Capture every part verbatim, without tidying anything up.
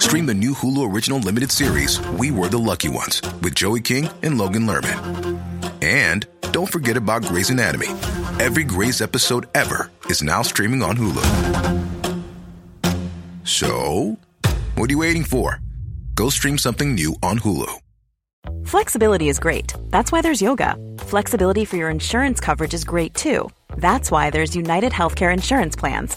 Stream the new Hulu original limited series We Were the Lucky Ones with Joey King and Logan Lerman. And don't forget about Grey's Anatomy. Every Grey's episode ever is now streaming on Hulu. So, what are you waiting for? Go stream something new on Hulu. Flexibility is great. That's why there's yoga. Flexibility for your insurance coverage is great too. That's why there's United Healthcare Insurance Plans.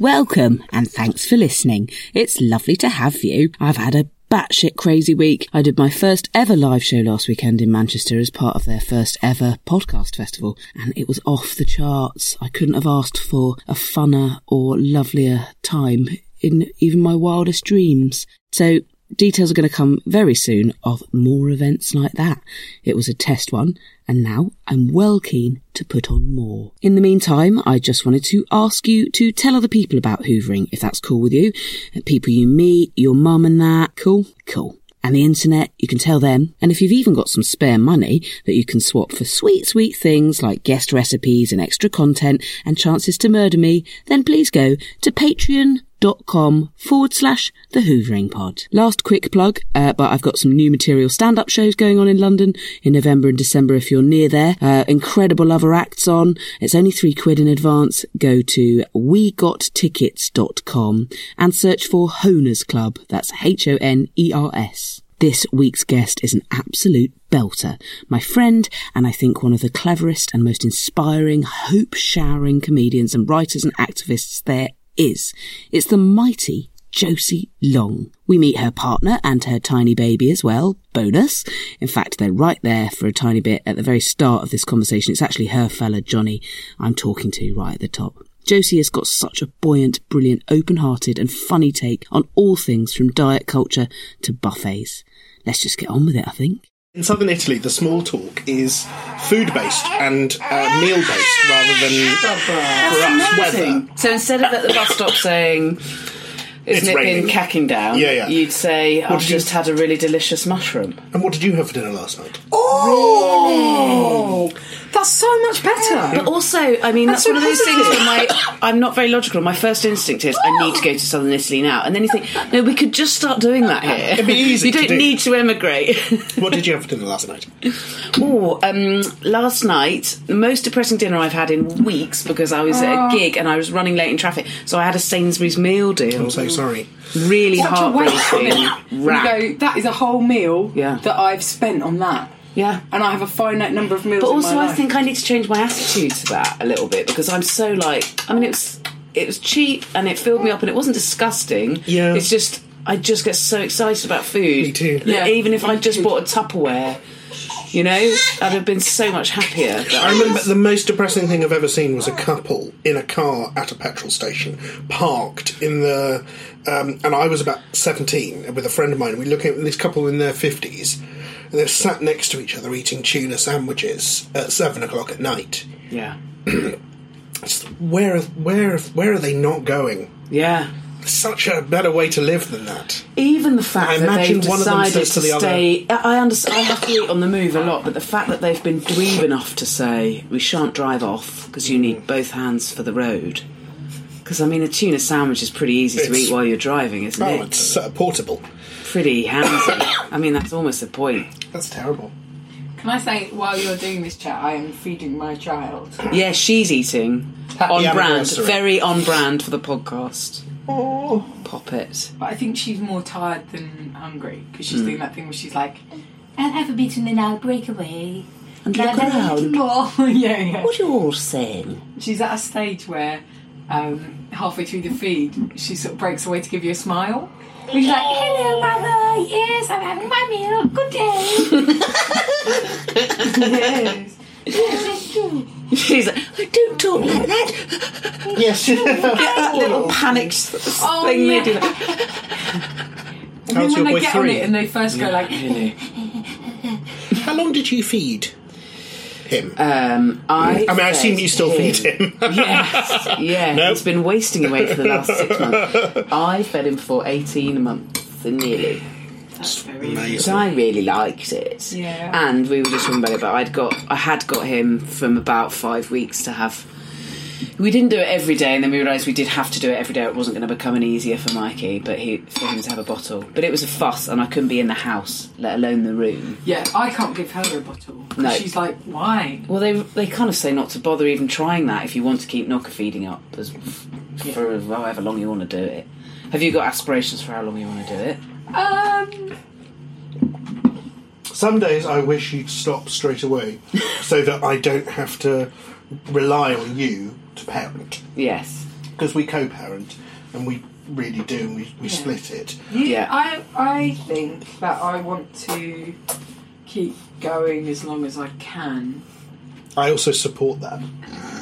Welcome and thanks for listening. It's lovely to have you. I've had a batshit crazy week. I did my first ever live show last weekend in Manchester as part of their first ever podcast festival, and it was off the charts. I couldn't have asked for a funner or lovelier time in even my wildest dreams. So details are going to come very soon of more events like that. It was a test one, and now I'm well keen to put on more. In the meantime, I just wanted to ask you to tell other people about Hoovering, if that's cool with you. People you meet, your mum and that. Cool? Cool. And the internet, you can tell them. And if you've even got some spare money that you can swap for sweet, sweet things like guest recipes and extra content and chances to murder me, then please go to patreon dot com forward slash the Hoovering Pod. Last quick plug, uh, but I've got some new material stand-up shows going on in London in November and December if you're near there. Uh, incredible other acts on. It's only three quid in advance. Go to we got tickets dot com and search for Honers Club. That's H O N E R S. This week's guest is an absolute belter. My friend, and I think one of the cleverest and most inspiring, hope-showering comedians and writers and activists there is. It's the mighty Josie Long. We meet her partner and her tiny baby as well. Bonus. In fact, they're right there for a tiny bit at the very start of this conversation. It's actually her fella, Johnny, I'm talking to right at the top. Josie has got such a buoyant, brilliant, open-hearted and funny take on all things from diet culture to buffets. Let's just get on with it, I think. In southern Italy, the small talk is food-based and uh, meal-based rather than perhaps weather. So instead of at the bus stop saying, isn't it been cacking down, yeah, yeah. you'd say, I've just had a really delicious mushroom. And what did you have for dinner last night? Oh! Really? That's so much better. Yeah. But also, I mean, that's, that's so one positive. of those things where my, I'm not very logical. My first instinct is, I need to go to southern Italy now. And then you think, no, we could just start doing that here. It'd be easy. You don't to do. need to emigrate. What did you have for dinner last night? Oh, um, last night, the most depressing dinner I've had in weeks, because I was oh. at a gig and I was running late in traffic. So I had a Sainsbury's meal deal. I'm so sorry. Really heartbreaking. You go, that is a whole meal yeah. that I've spent on that. Yeah. And I have a finite number of meals. But also in my life. I think I need to change my attitude to that a little bit, because I'm so like, I mean, it was it was cheap and it filled me up and it wasn't disgusting. Yeah. It's just, I just get so excited about food. Me too. Yeah. Even if I just bought a Tupperware, you know, I'd have been so much happier. I remember the most depressing thing I've ever seen was a couple in a car at a petrol station, parked in the... Um, and I was about seventeen with a friend of mine. We look at this couple in their fifties, and they're sat next to each other eating tuna sandwiches at seven o'clock at night. Yeah. where, where, where are they not going? Yeah. Such a better way to live than that. Even the fact I that they've one decided of them to the stay. Other. I understand. I have to eat on the move a lot, but the fact that they've been dweeb enough to say we shan't drive off because you need both hands for the road. Because I mean, a tuna sandwich is pretty easy it's, to eat while you're driving, isn't oh, it? Oh, it's uh, portable. Pretty handy. I mean, that's almost the point. That's terrible. Can I say, while you're doing this chat, I am feeding my child. Yeah, she's eating. Happy on brand, very on brand for the podcast. Oh. Pop it. But I think she's more tired than hungry, because she's mm. doing that thing where she's like, I'll have a bit and then I'll break away. And look around. yeah, yeah. What are you all saying? She's at a stage where um, halfway through the feed, she sort of breaks away to give you a smile. And she's like, hello, mother. Yes, I'm having my meal. Good day. yes. She's like, I don't talk like that. Yes. that little panic oh, thing yeah. they do. And then when they get three? on it and they first yeah, go like... Really. How long did you feed him? Um, I I mean, I assume you still him. feed him. yes. Yeah, nope. He's been wasting away for the last six months. I fed him for eighteen months, nearly. That's very amazing. I really liked it. Yeah. And we were just talking about it, but I'd got I had got him from about five weeks to have. We didn't do it every day, and then we realised we did have to do it every day. It wasn't going to become any easier for Mikey, but he for him to have a bottle. But it was a fuss, and I couldn't be in the house, let alone the room. Yeah, I can't give her a bottle. No, she's like, why? Well, they they kind of say not to bother even trying that if you want to keep knocker feeding up as, yeah. for however long you want to do it. Have you got aspirations for how long you want to do it? Um. Some days I wish you'd stop straight away, so that I don't have to rely on you to parent. Yes, because we co-parent, and we really do, and we, we yeah. split it. You, yeah, I I think that I want to keep going as long as I can. I also support that.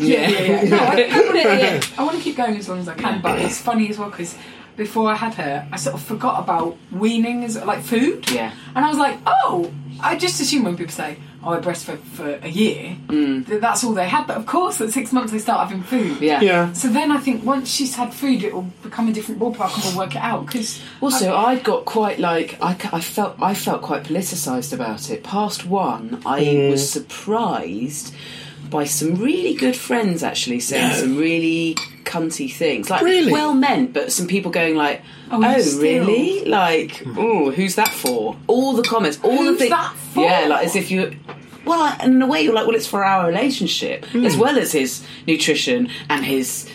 Yeah, yeah, yeah. No, I, I want to. Yeah, I want to keep going as long as I can. But it's funny as well because. Before I had her, I sort of forgot about weaning as like food. Yeah. And I was like, oh, I just assume when people say, oh, I breastfed for a year, mm. that that's all they had. But of course, at six months they start having food. Yeah. yeah. So then I think once she's had food, it will become a different ballpark and we'll work it out. Cause also, I, I got quite like I, I felt I felt quite politicised about it. Past one, I mm. was surprised by some really good friends actually saying no. some really cunty things, like really? well meant, but some people going like, "Oh, oh really? Like, oh, who's that for?" All the comments, all who's the things, yeah, like as if you. Well, in a way, you're like, "Well, it's for our relationship, mm. as well as his nutrition and his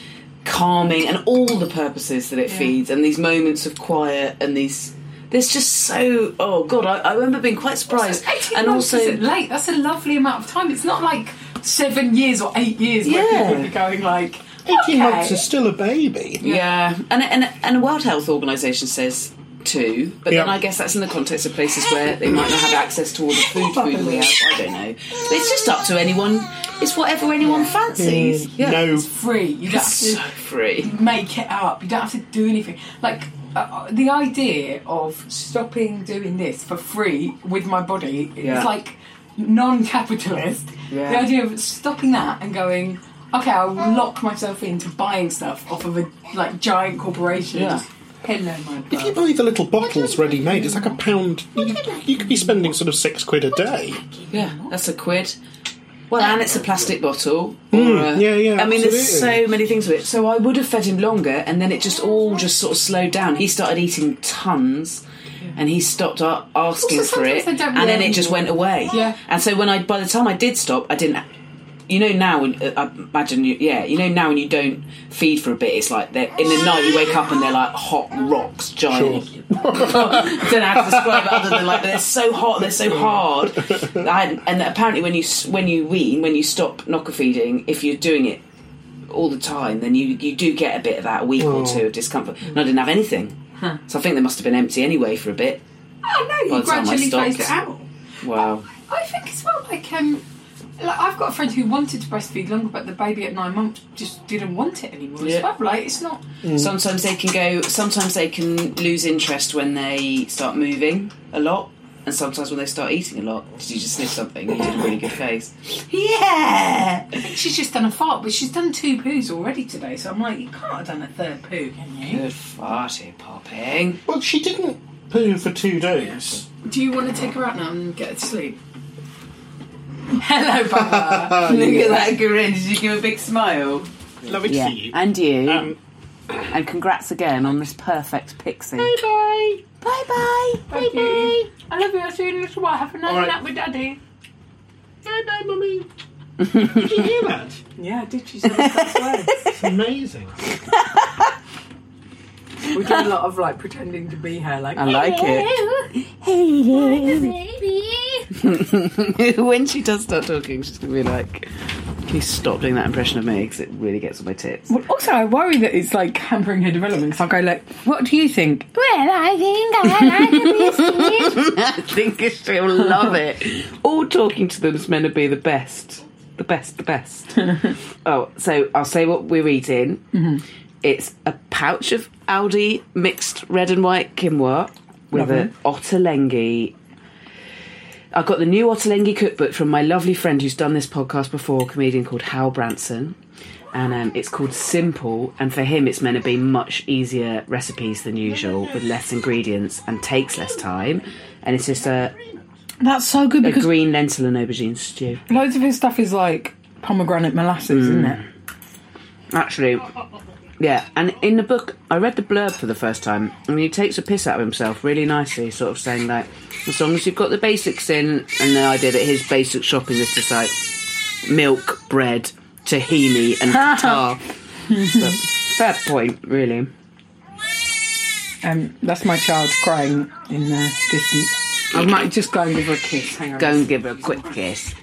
calming and all the purposes that it yeah. feeds, and these moments of quiet and these." There's just so oh god, I, I remember being quite surprised, also, and also isn't late. That's a lovely amount of time. It's not like seven years or eight years yeah. where people are going like. eighteen okay. months is still a baby. Yeah, and and and the World Health Organisation says two, but yep. then I guess that's in the context of places where they might not have access to all the food food we have. I don't know. But it's just up to anyone. It's whatever anyone yeah. fancies. Mm, yeah. No, it's free. You don't it's have to so free. Make it up. You don't have to do anything. Like uh, the idea of stopping doing this for free with my body yeah. is like non-capitalist. Yeah. The idea of stopping that and going. Okay, I'll lock myself into buying stuff off of a like giant corporation. Yeah. Hello, my brother. If you buy the little bottles ready-made, it's like a pound. You, you could be spending sort of six quid a day. Yeah, that's a quid. Well, and it's a plastic bottle. Mm, a, yeah, yeah. I mean, absolutely. There's so many things with it. So I would have fed him longer, and then it just all just sort of slowed down. He started eating tons, yeah. and he stopped asking also, for it, and then it just went away. Yeah. And so when I, by the time I did stop, I didn't. You know now, I imagine. You, yeah, you know now when you don't feed for a bit, it's like in the night you wake up and they're like hot rocks, giant. Sure. I don't know how to describe it other than like they're so hot, they're so hard. I, and apparently, when you when you wean, when you stop knocker feeding, if you're doing it all the time, then you, you do get a bit of that, a week oh. or two of discomfort. And I didn't have anything, huh. so I think they must have been empty anyway for a bit. Oh no, you gradually phased it out. Wow. I think as well, like um. Like, I've got a friend who wanted to breastfeed longer, but the baby at nine months just didn't want it anymore. Yeah. As well. Like, it's not. Mm. Sometimes they can go. Sometimes they can lose interest when they start moving a lot, and sometimes when they start eating a lot. Did you just sniff something? You did a really good face. Yeah. I think she's just done a fart, but she's done two poos already today. So I'm like, you can't have done a third poo, can you? Good farty popping. Well, she didn't poo for two days. Do you want to take her out now and get her to sleep? Hello, Baba. Look yes. at that grin. Did you give a big smile? Lovely to yeah. see you. And you. Um, and congrats again on this perfect pixie. Bye-bye. Bye-bye. Thank bye-bye. You. I love you. I'll see you in a little while. Have a nice right. nap with Daddy. Bye-bye, Mummy. Did you hear that? Yeah, I did. She said that. It's amazing. We do a lot of, like, pretending to be her. Like, I like hello. It. Hello, baby. When she does start talking, she's going to be like, can you stop doing that impression of me, because it really gets on my tits. Well, also I worry that it's like hampering her development, because I'll go like, what do you think? Well, I think I like a biscuit. I think she'll love it. All talking to them is meant to be the best, the best, the best. Oh, so I'll say what we're eating. Mm-hmm. It's a pouch of Aldi mixed red and white quinoa with lovely. An Ottolenghi. I got the new Ottolenghi cookbook from my lovely friend who's done this podcast before, a comedian called Hal Branson, and um, it's called Simple, and for him it's meant to be much easier recipes than usual with less ingredients and takes less time, and it's just a that's so good because a green lentil and aubergine stew. Loads of his stuff is like pomegranate molasses, mm. isn't it? Actually, yeah, and in the book, I read the blurb for the first time, and he takes a piss out of himself really nicely, sort of saying, like, as long as you've got the basics in, and the idea that his basic shopping is just, like, milk, bread, tahini, and tar. Fair point, really. Um, that's my child crying in the distance. I might just go and give her a kiss. Hang on. Go and give her a quick kiss.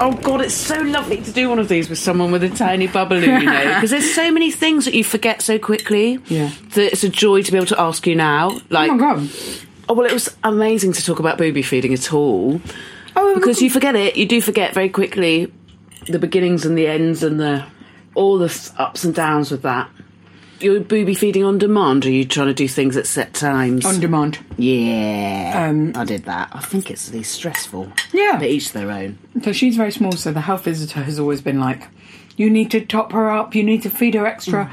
Oh, God, it's so lovely to do one of these with someone with a tiny bubble, you know, because there's so many things that you forget so quickly. Yeah. That it's a joy to be able to ask you now. Like, oh, my God. Oh, well, it was amazing to talk about booby feeding at all. Oh, because you forget it. You do forget very quickly the beginnings and the ends and the all the ups and downs with that. You're booby feeding on demand, or are you trying to do things at set times? On demand. Yeah. Um, I did that. I think it's really stressful. Yeah. They each their own. So she's very small, so the health visitor has always been like, you need to top her up, you need to feed her extra. Mm.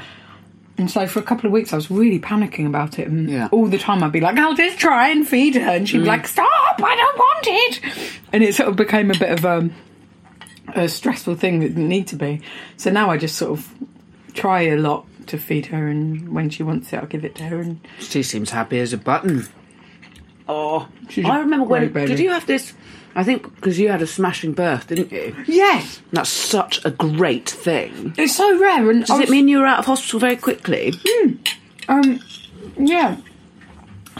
And so for a couple of weeks I was really panicking about it. And yeah. all the time I'd be like, I'll just try and feed her. And she'd mm. be like, stop, I don't want it. And it sort of became a bit of um, a stressful thing that didn't need to be. So now I just sort of try a lot to feed her, and when she wants it I'll give it to her, and she seems happy as a button. Oh, I remember when baby. Did you have this? I think because you had a smashing birth, didn't you? Yes. That's such a great thing. It's so rare. And does was, it mean you were out of hospital very quickly? Mm, um yeah,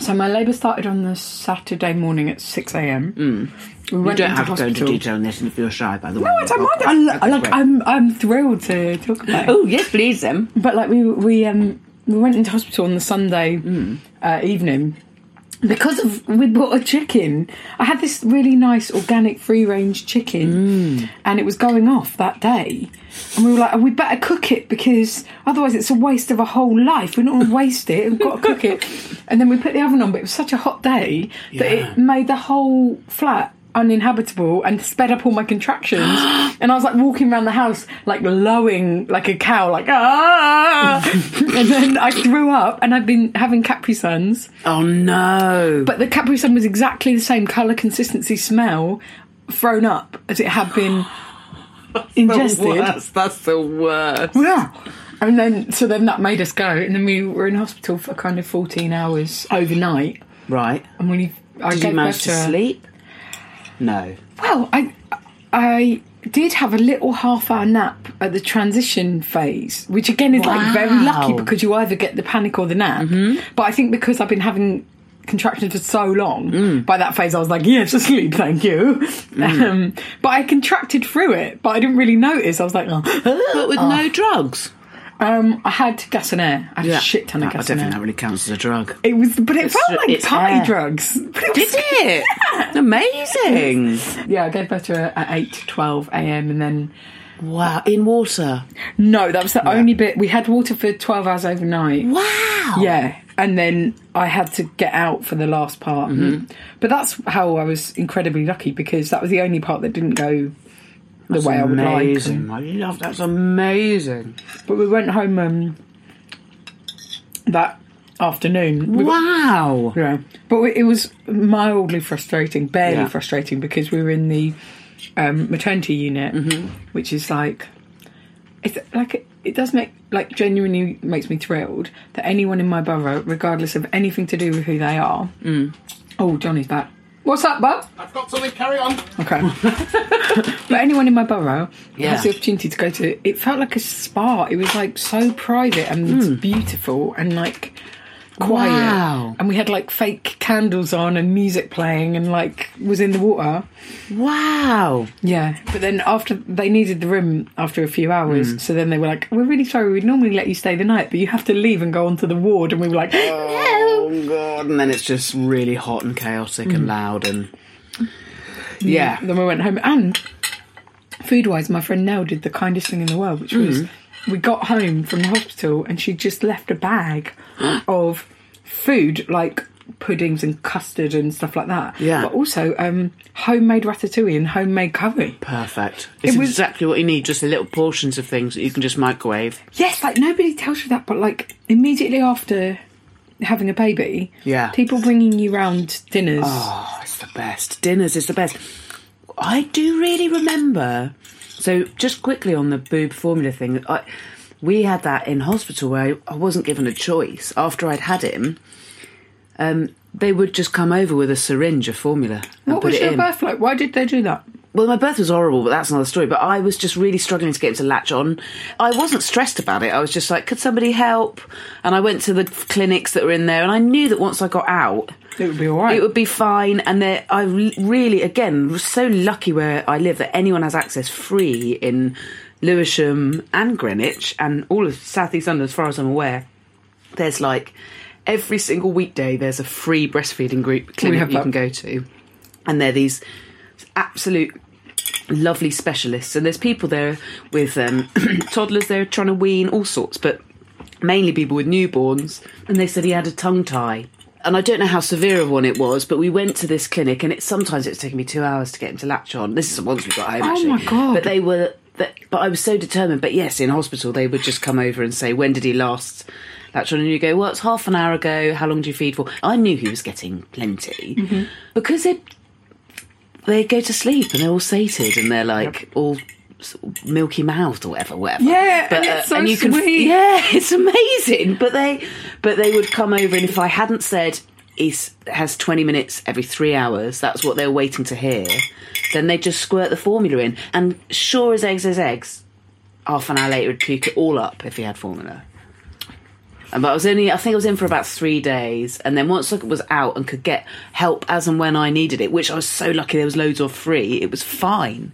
so my labour started on the Saturday morning at six a.m. mm. We you don't have to hospital. Go into detail on this, and if you're shy, by the way. No, I don't mind. I'm, okay, like, I'm, I'm thrilled to talk about it. Oh, yes, please, then. But, like, we we um, we went into hospital on the Sunday mm. uh, evening because of we bought a chicken. I had this really nice organic free-range chicken, mm. and it was going off that day. And we were like, oh, we better cook it, because otherwise it's a waste of a whole life. We're not going to waste it. We've got to cook it. And then we put the oven on, but it was such a hot day yeah. that it made the whole flat uninhabitable and sped up all my contractions. And I was like walking around the house, like lowing like a cow, like ah. And then I threw up, and I'd been having Capri Suns. Oh no! But the Capri Sun was exactly the same colour, consistency, smell, thrown up as it had been ingested. The worst. That's the worst. Yeah. And then, so then that made us go, and then we were in hospital for kind of fourteen hours overnight. Right. And when you, I did you manage to sleep? No. Well, I, I did have a little half-hour nap at the transition phase, which again is wow. like very lucky because you either get the panic or the nap. Mm-hmm. But I think because I've been having contractions for so long, mm. by that phase I was like, yes, asleep, thank you. Mm. Um, but I contracted through it, but I didn't really notice. I was like, oh. But with oh. no drugs. Um, I had gas and air. I had yeah. a shit ton of gas and air. I don't think that really counts as a drug. It was, but it it's, felt like party air. drugs. But it was, Did it? Yeah. Amazing. Yeah, I gave birth to her at eight to twelve a.m. and then... Wow, in water? No, that was the yeah. only bit. We had water for twelve hours overnight. Wow. Yeah, and then I had to get out for the last part. Mm-hmm. But that's how I was incredibly lucky because that was the only part that didn't go... the that's way amazing. I would like. And I love that's amazing. But we went home um, that afternoon. We wow. Got, yeah, but we, it was mildly frustrating, barely yeah. frustrating, because we were in the um, maternity unit, mm-hmm. which is like, it's like it does make like genuinely makes me thrilled that anyone in my borough, regardless of anything to do with who they are. Mm. Oh, Johnny's back. What's that, bud? I've got something, carry on. Okay. But anyone in my borough yeah. has the opportunity to go to... It felt like a spa. It was, like, so private and mm. beautiful and, like, quiet. Wow. And we had, like, fake candles on and music playing and, like, was in the water. Wow. Yeah. But then after... They needed the room after a few hours, mm. so then they were like, we're really sorry, we'd normally let you stay the night, but you have to leave and go onto the ward. And we were like... Oh. Oh, God. And then it's just really hot and chaotic mm. and loud and... Yeah. Then we went home. And food-wise, my friend Nell did the kindest thing in the world, which mm. was we got home from the hospital and she just left a bag of food, like puddings and custard and stuff like that. Yeah. But also um, homemade ratatouille and homemade curry. Perfect. It's it was, exactly what you need, just little portions of things that you can just microwave. Yes, like nobody tells you that, but like immediately after... having a baby, yeah, people bringing you round dinners. Oh, it's the best. Dinners is the best. I do really remember. So, just quickly on the boob formula thing, I, we had that in hospital where I wasn't given a choice. After I'd had him, um, they would just come over with a syringe of formula. What was your birth like? Why did they do that? Well, my birth was horrible, but that's another story. But I was just really struggling to get him to latch on. I wasn't stressed about it. I was just like, could somebody help? And I went to the clinics that were in there, and I knew that once I got out... It would be all right. It would be fine. And I really, again, was so lucky where I live that anyone has access free in Lewisham and Greenwich and all of South East London, as far as I'm aware. There's like... Every single weekday, there's a free breastfeeding group clinic you can go to. And they're these... absolute lovely specialists, and there's people there with um, toddlers there trying to wean, all sorts, but mainly people with newborns. And they said he had a tongue tie, and I don't know how severe a one it was, but we went to this clinic, and it sometimes it's taken me two hours to get him to latch on. This is once we got home, actually. Oh my God. But they were but, but I was so determined. But yes, in hospital they would just come over and say, when did he last latch on? And you go, well, it's half an hour ago. How long do you feed for? I knew he was getting plenty, mm-hmm. because it they go to sleep and they're all sated and they're like yep. all sort of milky mouthed or whatever, whatever. Yeah, but, and it's uh, so and you sweet. Can, yeah, it's amazing. But they, but they would come over, and if I hadn't said he has twenty minutes every three hours, that's what they're waiting to hear, then they just squirt the formula in, and sure as eggs as eggs, half an hour later would puke it all up if he had formula. But I was only, I think I was in for about three days. And then once I was out and could get help as and when I needed it, which I was so lucky there was loads of free, it was fine.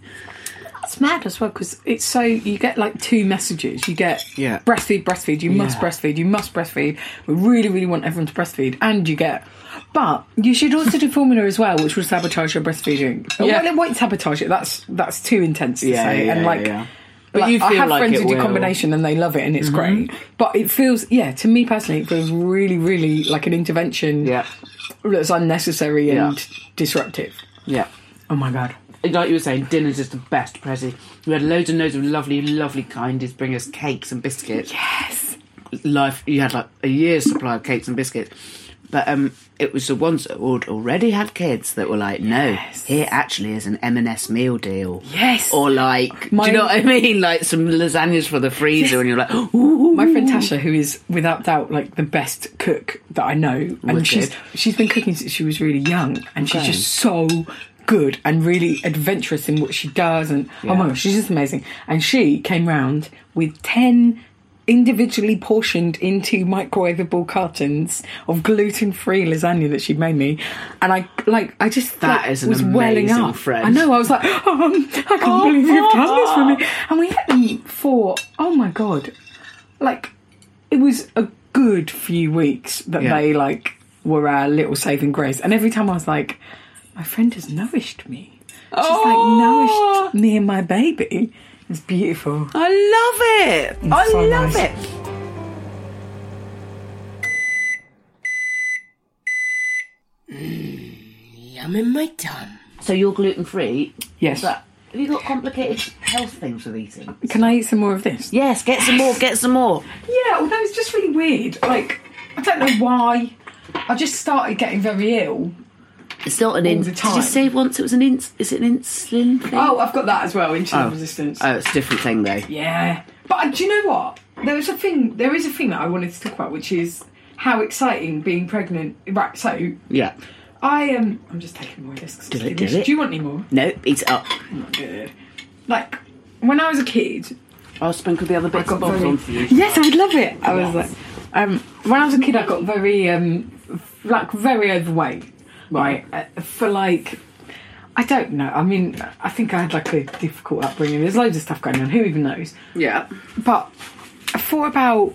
That's mad as well, because it's so, you get like two messages. You get yeah. breastfeed, breastfeed, you yeah. must breastfeed, you must breastfeed. We really, really want everyone to breastfeed. And you get, but you should also do formula as well, which will sabotage your breastfeeding. Yeah. Well, it won't sabotage it. That's, that's too intense to yeah, say. Yeah, and like... Yeah. But like, you feel I have like friends who do will. Combination and they love it and it's mm-hmm. great. But it feels, yeah, to me personally, it feels really, really like an intervention yeah. that's unnecessary and yeah. disruptive. Yeah. Oh my God. Like you were saying, dinner's just the best present. We had loads and loads of lovely, lovely kindies bring us cakes and biscuits. Yes. Life, you had like a year's supply of cakes and biscuits. But um, it was the ones that would already had kids that were like, no, yes. here actually is an M and S meal deal. Yes. Or like, my, do you know what I mean? Like some lasagnas for the freezer yes. and you're like, ooh. My friend Tasha, who is without doubt like the best cook that I know. Wicked. And she's she's been cooking since she was really young. And okay. she's just so good and really adventurous in what she does. And yeah. oh my gosh, she's just amazing. And she came round with ten individually portioned into microwavable cartons of gluten-free lasagna that she made me, and I like I just that like, is an was welling up. Friend. I know I was like, oh, I can't oh, believe you've oh, done oh. this for me. And we ate for oh my God, like it was a good few weeks that yeah. they like were our little saving grace. And every time I was like, my friend has nourished me. She's oh. like nourished me and my baby. It's beautiful. I love it. It's I so love nice. It. Mm, yum in my tum. So you're gluten free? Yes. But have you got complicated health things with eating? Can I eat some more of this? Yes, get some more, get some more. Yeah, although it's just really weird. Like, I don't know why. I just started getting very ill. It's not an insulin. Did you say once it was an insulin? Is it an insulin thing? Oh, I've got that as well, insulin oh. resistance. Oh, it's a different thing though. Yeah. But uh, do you know what? There is a thing, there is a thing that I wanted to talk about, which is how exciting being pregnant. Right, so. Yeah. I am. Um, I'm just taking more risks. Do it, do it. Do you want any more? No, eat it up. Oh, my God. Like, when I was a kid. I'll sprinkle the other bits of bobs on for you. Yes, I would love it. I yes. was like. Um, when I was a kid, I got very, um, like, very overweight. Right, for like, I don't know. I mean, I think I had like a difficult upbringing. There's loads of stuff going on. Who even knows? Yeah. But for about,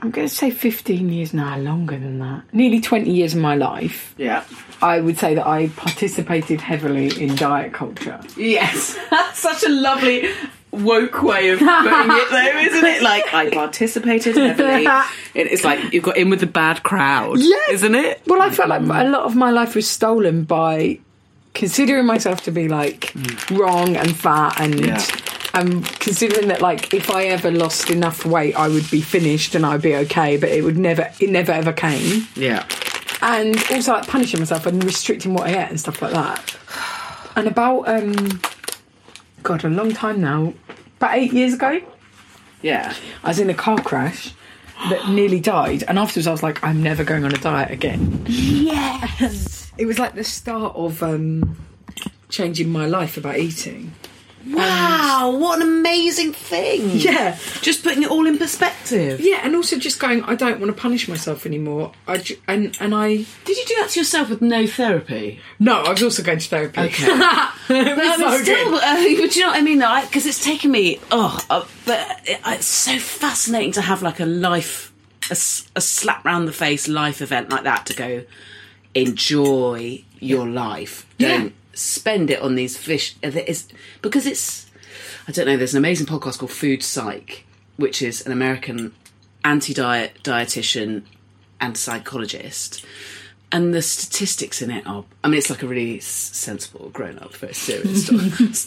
I'm going to say fifteen years now, longer than that. Nearly twenty years of my life. Yeah. I would say that I participated heavily in diet culture. Yes. That's such a lovely woke way of putting it though, isn't it? Like, I participated heavily. It's like you've got in with the bad crowd, yeah. isn't it? Well, I felt like a lot of my life was stolen by considering myself to be, like, mm. wrong and fat and yeah. um, considering that, like, if I ever lost enough weight, I would be finished and I'd be okay, but it would never, it never ever came. Yeah. And also, like, punishing myself and restricting what I ate and stuff like that. And about, um... God, a long time now. About eight years ago. Yeah. I was in a car crash that nearly died. And afterwards I was like, I'm never going on a diet again. Yes. It was like the start of um, changing my life about eating. Wow, and what an amazing thing. Yeah. Just putting it all in perspective. Yeah, and also just going, I don't want to punish myself anymore. I ju- and, and I... Did you do that to yourself with no therapy? No, I was also going to therapy. Okay. It was so still, good. Uh, do you know what I mean? Because it's taken me... Oh, uh, but it, it's so fascinating to have like a life, a, a slap round the face life event like that to go, enjoy your life. Don't... Yeah. Spend it on these fish it's, because it's I don't know there's an amazing podcast called Food Psych, which is an American anti-diet dietitian and psychologist, and the statistics in it are I mean it's like a really sensible grown-up very serious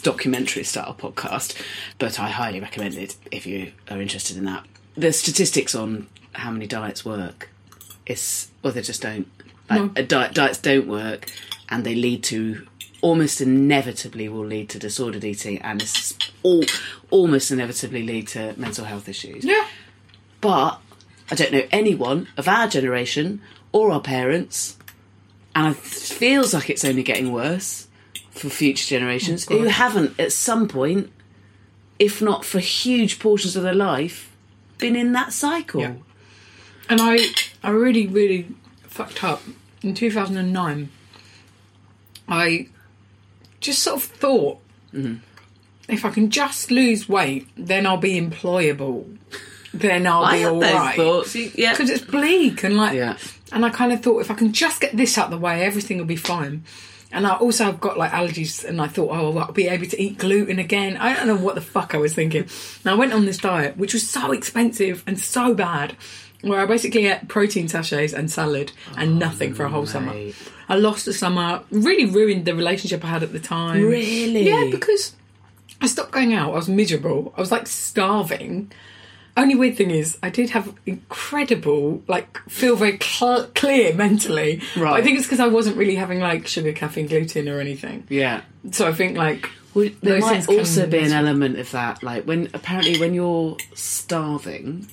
documentary style podcast, but I highly recommend it if you are interested in that. The statistics on how many diets work is well they just don't like, no. a diet, diets don't work, and they lead to almost inevitably will lead to disordered eating, and this all almost inevitably lead to mental health issues. Yeah. But I don't know anyone of our generation or our parents, and it feels like it's only getting worse for future generations, oh, who haven't at some point, if not for huge portions of their life, been in that cycle. Yeah. And I, I really, really fucked up. In two thousand nine, I... just sort of thought, mm-hmm. if I can just lose weight, then I'll be employable. Then I'll I be all those right. Because yeah. it's bleak and like, yeah. and I kind of thought if I can just get this out of the way, everything will be fine. And I also have got like allergies, and I thought, oh, well, I'll be able to eat gluten again. I don't know what the fuck I was thinking. And I went on this diet, which was so expensive and so bad, where I basically ate protein sachets and salad and oh, nothing for a whole mate. summer. I lost the summer, really ruined the relationship I had at the time. Really? Yeah, because I stopped going out. I was miserable. I was, like, starving. Only weird thing is, I did have incredible, like, feel very cl- clear mentally. Right. But I think it's because I wasn't really having, like, sugar, caffeine, gluten or anything. Yeah. So I think, like... Well, there might also be an element of that, like, when apparently when you're starving,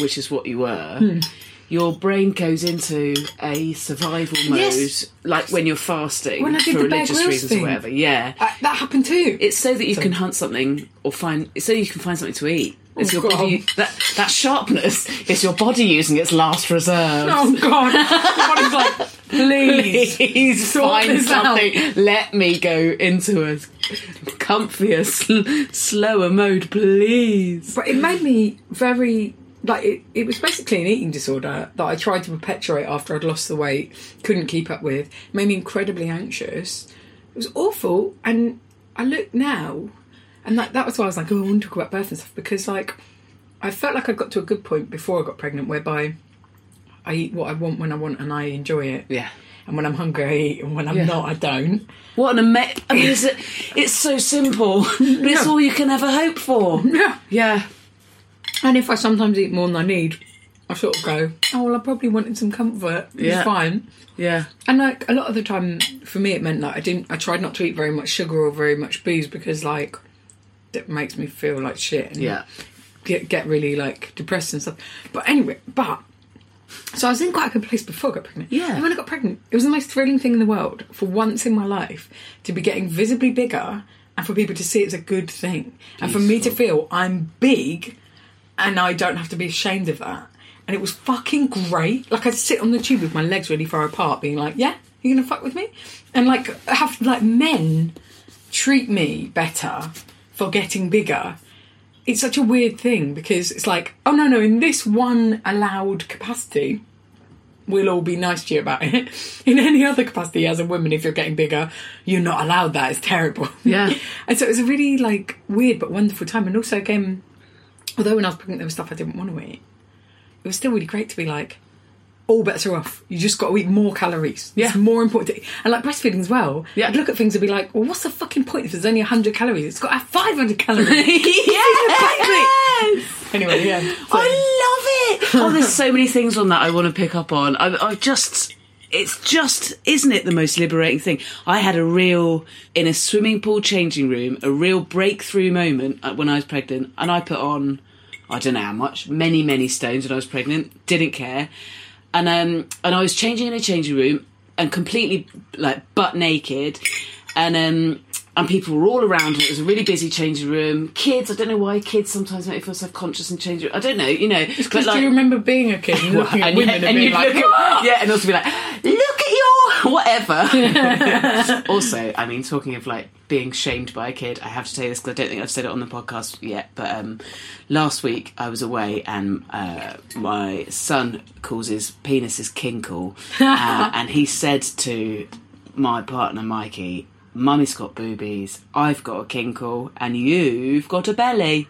which is what you were... Hmm. Your brain goes into a survival mode, yes. like when you're fasting when I did for the religious reasons thing. Or whatever. Yeah, I, that happened too. It's so that you so. can hunt something or find. It's so you can find something to eat. It's oh your God. body that that sharpness is your body using its last reserve. Oh God! Body's like, please, please find something. Out. Let me go into a comfier, sl- slower mode, please. But it made me very. Like, it, it was basically an eating disorder that I tried to perpetuate after I'd lost the weight, couldn't keep up with, made me incredibly anxious. It was awful, and I look now, and that, that was why I was like, oh, I want to talk about birth and stuff, because, like, I felt like I got to a good point before I got pregnant whereby I eat what I want when I want and I enjoy it. Yeah. And when I'm hungry, I eat, and when I'm yeah. not, I don't. What an amazing... I mean, it's, it's so simple, but it's yeah. all you can ever hope for. Yeah. Yeah. And if I sometimes eat more than I need, I sort of go, oh, well, I probably wanted some comfort. Yeah. It's fine. Yeah. And, like, a lot of the time, for me, it meant that I didn't... I tried not to eat very much sugar or very much booze because, like, it makes me feel like shit. And yeah. Get, get really, like, depressed and stuff. But anyway, but... So I was in quite a good place before I got pregnant. Yeah. And when I got pregnant, it was the most thrilling thing in the world for once in my life to be getting visibly bigger and for people to see it's a good thing. Beautiful. And for me to feel I'm big... And I don't have to be ashamed of that. And it was fucking great. Like, I'd sit on the tube with my legs really far apart being like, yeah, you're going to fuck with me? And, like, have, like, men treat me better for getting bigger. It's such a weird thing because it's like, oh, no, no, in this one allowed capacity, we'll all be nice to you about it. In any other capacity, as a woman, if you're getting bigger, you're not allowed that. It's terrible. Yeah. And so it was a really, like, weird but wonderful time. And also, again... Although when I was pregnant, there was stuff I didn't want to eat. It was still really great to be like, all bets are off. You just got to eat more calories. Yeah. It's more important to eat. And like breastfeeding as well. Yeah. I'd look at things and be like, well, what's the fucking point if there's only one hundred calories? It's got to have five hundred calories. Yes! Anyway, yeah. So. I love it! Oh, there's so many things on that I want to pick up on. I've, I've just... It's just, isn't it the most liberating thing? I had a real, in a swimming pool changing room, a real breakthrough moment when I was pregnant, and I put on, I don't know how much, many, many stones when I was pregnant, didn't care. And um, and I was changing in a changing room, and completely, like, butt naked, and um, and people were all around, and it was a really busy changing room. Kids, I don't know why kids sometimes make me feel self-conscious in changing room. I don't know, you know. It's because like, do you remember being a kid and looking at women and, and being like, at, yeah, and also be like, look at your whatever. Also, I mean, talking of like being shamed by a kid, I have to say this because I don't think I've said it on the podcast yet, but um, last week I was away and uh, my son calls his penis his kinkle, uh, and he said to my partner Mikey, Mummy's got boobies, I've got a kinkle, and you've got a belly.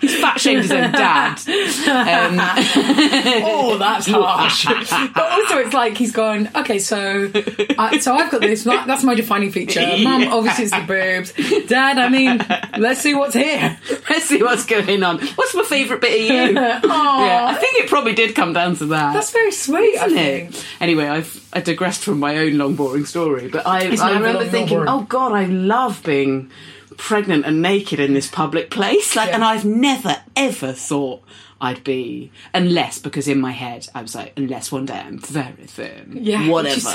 He's fat shamed his own dad. Um, oh, that's harsh. But also, it's like he's gone, okay, so I, so I've got this, that's my defining feature. Mum, obviously, it's the boobs. Dad, I mean, let's see what's here. Let's see what's going on. What's my favourite bit of you? Yeah, I think it probably did come down to that. That's very sweet, isn't I think. It? Anyway, I've I digressed from my own long, boring story, but I, I remember long, thinking, long, oh, God, I love being pregnant and naked in this public place, like, yeah. And I've never ever thought I'd be, unless because in my head I was like, unless one day I'm very thin, yeah, whatever.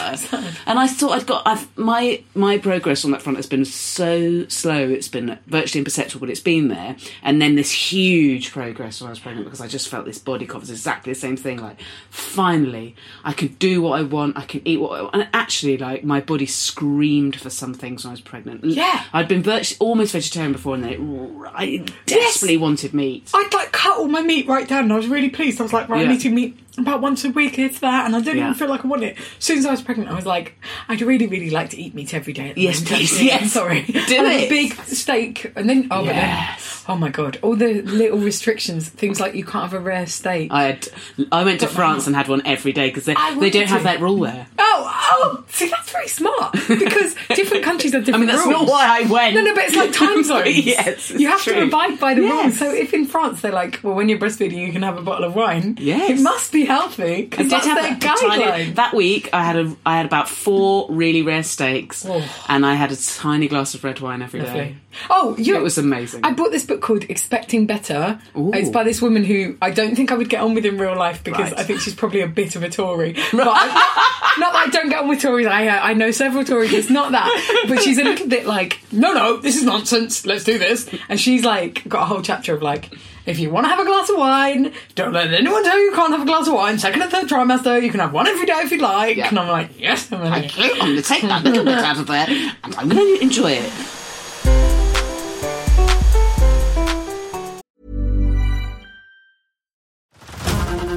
And I thought I'd got, I've my my progress on that front has been so slow, it's been virtually imperceptible, but it's been there. And then this huge progress when I was pregnant because I just felt this body confidence, exactly the same thing. Like, finally, I could do what I want, I can eat what I want. And actually, like, my body screamed for some things when I was pregnant. Yeah, I'd been virtually almost vegetarian before, and then it, I desperately yes. wanted meat. I'd like cut all my meat right down, and I was really pleased. I was like, right, yeah. I'm eating meat about once a week, if that, and I didn't yeah. even feel like I wanted it. As soon as I was pregnant, I was like, I'd really, really like to eat meat every day. At the yes, please, yes. Sorry. Do and it. A big steak, and then, oh, yes. but then, oh my God, all the little restrictions, things like you can't have a rare steak. I had, I went to but France and had one every day, because they, they don't have that rule there. Oh, oh, see, that's very smart, because different countries have different rules. I mean, that's rules. Not why I went. No, no, but it's like time zones. Yes, you have true. To abide by the yes. rules. So if in France they're like, well, when you're breastfeeding, you can have a bottle of wine. Yes. It must be healthy, because that's their that guideline. That week, I had a, I had about four really rare steaks, oh. and I had a tiny glass of red wine every Lovely. Day. Oh, you, it was amazing. I bought this book called Expecting Better. Ooh. It's by this woman who I don't think I would get on with in real life, because right. I think she's probably a bit of a Tory. But I, not that I don't get on with Tories. I uh, I know several Tories. It's not that, but she's a little bit like, no, no, this is nonsense. Let's do this. And she's like got a whole chapter of like, if you want to have a glass of wine, don't let anyone tell you you can't have a glass of wine. Second and third trimester, you can have one every day if you'd like. Yeah. And I'm like, yes, I'm going to take that little bit out of there, and I'm going to enjoy it.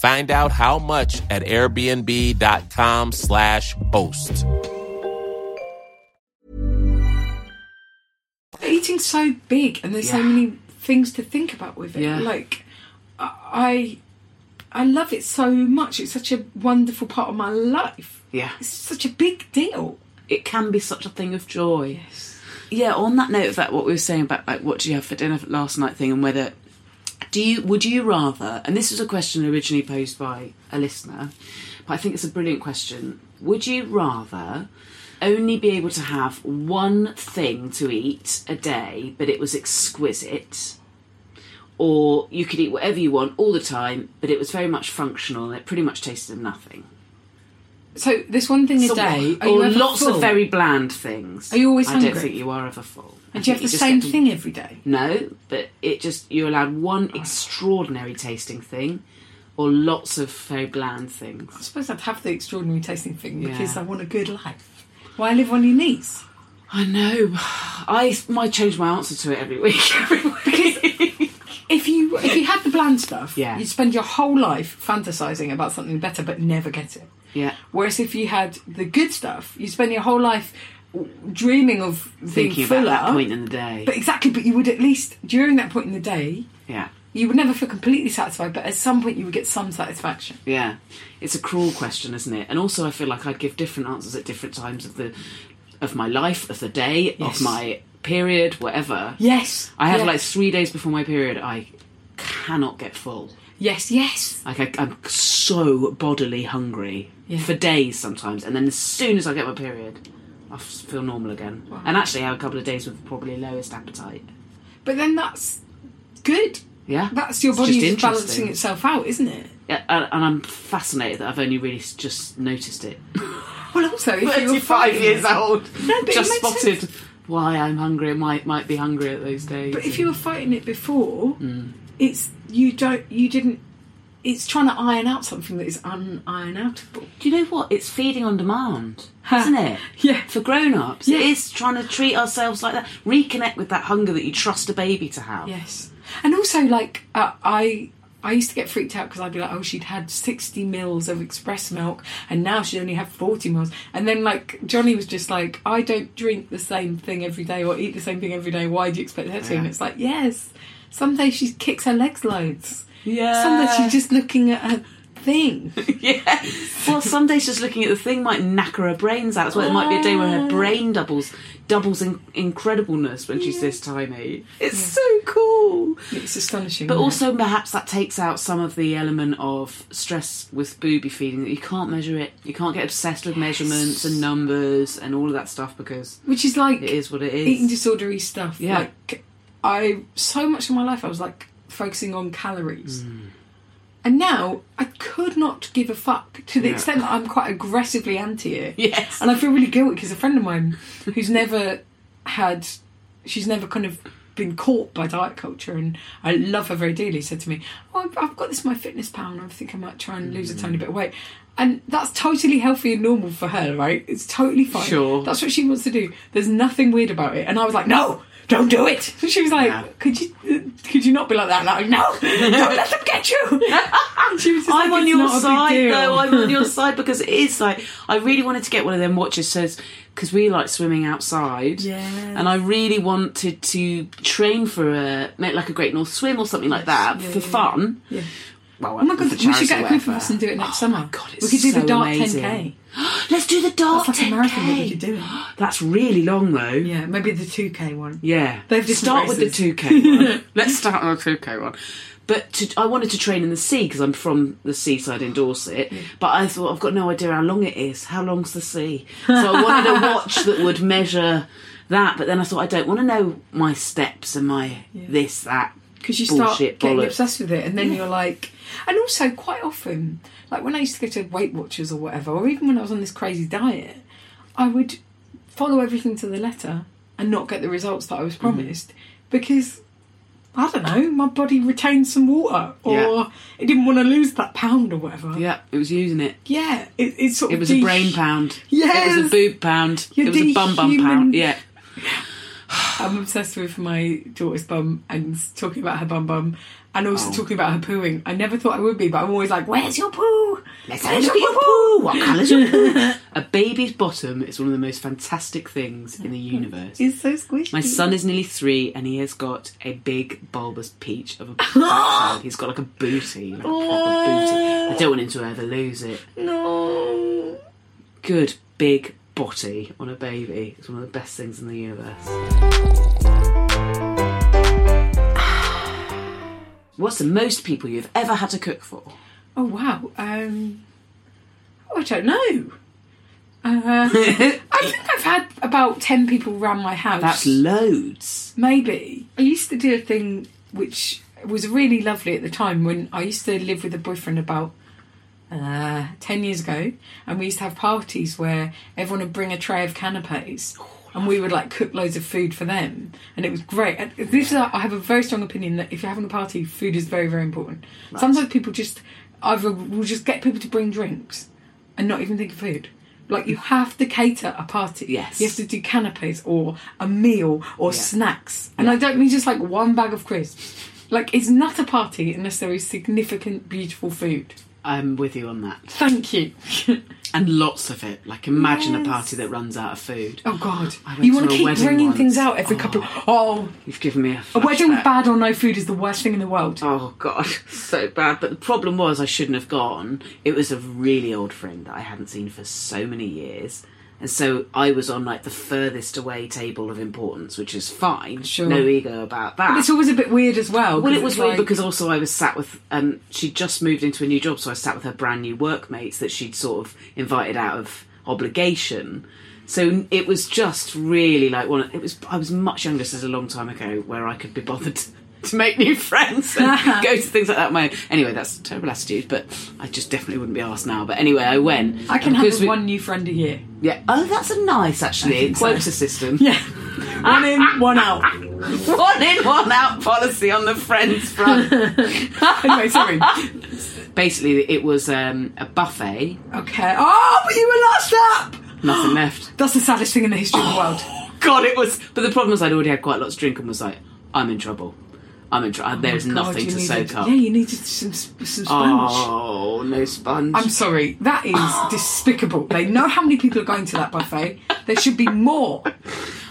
Find out how much at airbnb.com slash host. Eating's so big, and there's yeah. so many things to think about with it. Yeah. Like, I, I love it so much. It's such a wonderful part of my life. Yeah, it's such a big deal. It can be such a thing of joy. Yes. Yeah. On that note of that, what we were saying about like what do you have for dinner last night thing, and whether do you would you rather? And this was a question originally posed by a listener, but I think it's a brilliant question. Would you rather only be able to have one thing to eat a day, but it was exquisite, or you could eat whatever you want all the time, but it was very much functional and it pretty much tasted of nothing? So this one thing so a day, are or you ever lots full? Of very bland things. Are you always hungry? I don't think you are ever full. And do you have the you same to... thing every day? No, but it just you're allowed one oh. extraordinary tasting thing. Or lots of very bland things. I suppose I'd have the extraordinary tasting thing because yeah. I want a good life. Why live on your knees? I know. I might change my answer to it every week. Every week. Because if you if you had the bland stuff, yeah. you'd spend your whole life fantasising about something better but never get it. Yeah. Whereas if you had the good stuff, you'd spend your whole life dreaming of thinking fuller, about that point in the day. But exactly. But you would at least during that point in the day. Yeah. You would never feel completely satisfied, but at some point you would get some satisfaction. Yeah. It's a cruel question, isn't it? And also I feel like I'd give different answers at different times of the of my life, of the day, yes. of my period, whatever. Yes. I have yes. like three days before my period, I cannot get full. Yes, yes. Like I, I'm so bodily hungry yeah. for days sometimes. And then as soon as I get my period, I feel normal again. Wow. And actually I have a couple of days with probably lowest appetite. But then that's good. Yeah, that's your body just balancing itself out, isn't it? Yeah, and, and I'm fascinated that I've only really just noticed it. Well, also, if thirty-five you were five years old, no, just spotted sense. Why I'm hungry and might might be hungry at those days. But and... if you were fighting it before, mm. it's you don't you didn't it's trying to iron out something that is un-iron-outable. Do you know what? It's feeding on demand, huh. isn't it? Yeah. For grown-ups. Yeah. It is trying to treat ourselves like that. Reconnect with that hunger that you trust a baby to have. Yes. And also, like, uh, I... I used to get freaked out because I'd be like, oh, she'd had sixty mils of express milk and now she only had forty mils. And then, like, Johnny was just like, I don't drink the same thing every day or eat the same thing every day. Why do you expect her to? Yeah. And it's like, yes. Some days she kicks her legs loads. Yeah. Some days she's just looking at her thing. Yeah. Well, some days just looking at the thing might knacker her brains out. So well, it might be a day when her brain doubles doubles in incredibleness when yeah. she's this tiny. It's yeah. so cool. It's astonishing. But also it? perhaps that takes out some of the element of stress with booby feeding, that you can't measure it. You can't get obsessed with yes. measurements and numbers and all of that stuff, because which is like it is what it is. Eating disorder-y stuff. Yeah. Like I so much of my life I was like focusing on calories. Mm. And now I could not give a fuck to the yeah. extent that I'm quite aggressively anti it. Yes. And I feel really guilty because a friend of mine who's never had, she's never kind of been caught by diet culture, and I love her very dearly, said to me, oh, I've got this MyFitnessPal and I think I might try and lose mm. a tiny bit of weight. And that's totally healthy and normal for her, right? It's totally fine. Sure. That's what she wants to do. There's nothing weird about it. And I was like, no, don't do it. She was like, yeah. could you could you not be like that? And I was like, no, don't let them get you. She was just I'm like, on your side, though. I'm on your side, because it is like, I really wanted to get one of them watches, so because we like swimming outside. Yeah. And I really wanted to train for a, like a Great North Swim or something like that yeah, for yeah. fun. Yeah. Well, oh my god, we should get a group of us and do it next oh summer. God, it's we could do so the dark amazing. ten K. Let's do the dark That's like ten K. A marathon that we could do. That's really long though. Yeah, maybe the two K one. Yeah. They've just start races. With the two K one. Let's start on the two K one. But to, I wanted to train in the sea because I'm from the seaside in Dorset. Yeah. But I thought, I've got no idea how long it is. How long's the sea? So I wanted a watch that would measure that. But then I thought, I don't want to know my steps and my yeah. this, that. Because you start Bullshit, getting bollocks. Obsessed with it, and then yeah. you're like... And also, quite often, like when I used to go to Weight Watchers or whatever, or even when I was on this crazy diet, I would follow everything to the letter and not get the results that I was promised, mm. because, I don't know, my body retained some water, or yeah. it didn't want to lose that pound or whatever. Yeah, it was using it. Yeah, it, it sort of... It was de- a brain pound. Yes! It was a boob pound. You're it was de- a bum-bum human- pound. Yeah. I'm obsessed with my daughter's bum and talking about her bum bum, and also oh. talking about her pooing. I never thought I would be, but I'm always like, where's your poo? Let's have your, your poo. What colour's your poo? A baby's bottom is one of the most fantastic things in the universe. It's so squishy. My son is nearly three and he has got a big bulbous peach of a child. He's got like a booty, like a proper booty. I don't want him to ever lose it. No. Good big body on a baby. It's one of the best things in the universe. What's the most people you've ever had to cook for? Oh, wow. Um, I don't know. Uh, I think I've had about ten people around my house. That's loads. Maybe. I used to do a thing which was really lovely at the time when I used to live with a boyfriend about Uh, ten years ago, and we used to have parties where everyone would bring a tray of canapes, and we would like cook loads of food for them, and it was great. And this is, I have a very strong opinion that if you're having a party, food is very, very important. Right. Sometimes people just either will just get people to bring drinks and not even think of food. Like, you have to cater a party. Yes. You have to do canapes or a meal or yeah. snacks, and yeah. I don't mean just like one bag of crisps. Like, it's not a party unless there is significant, beautiful food. I'm with you on that. Thank you. And lots of it. Like, imagine yes. a party that runs out of food. Oh, God. You want to, to keep bringing once. Things out every oh. couple of... Oh. You've given me a flashback. A wedding with bad or no food is the worst thing in the world. Oh, God. So bad. But the problem was I shouldn't have gone. It was a really old friend that I hadn't seen for so many years. And so I was on, like, the furthest away table of importance, which is fine. Sure. No ego about that. But it's always a bit weird as well. Well, it was like... weird because also I was sat with... Um, she'd just moved into a new job, so I sat with her brand-new workmates that she'd sort of invited out of obligation. So it was just really, like... one. It was. I was much younger, so it was a long time ago, where I could be bothered to, to make new friends and go to things like that on my own. Anyway, that's a terrible attitude, but I just definitely wouldn't be asked now. But anyway, I went. I can have we... one new friend a year. Yeah. Oh, that's a nice, actually, quota so. system. Yeah. One in, one out. One in, one out policy on the friends front. Anyway, sorry. basically it was um, a buffet. Okay. Oh, but you were last up! Nothing left. That's the saddest thing in the history oh, of the world. God, it was... But the problem was I'd already had quite a lot to drink and was like, I'm in trouble. I'm in trouble. Oh, there's God, nothing to needed, soak up. Yeah, you needed some, some sponge. Oh, no sponge. I'm sorry. That is oh. despicable. They know how many people are going to that buffet. There should be more.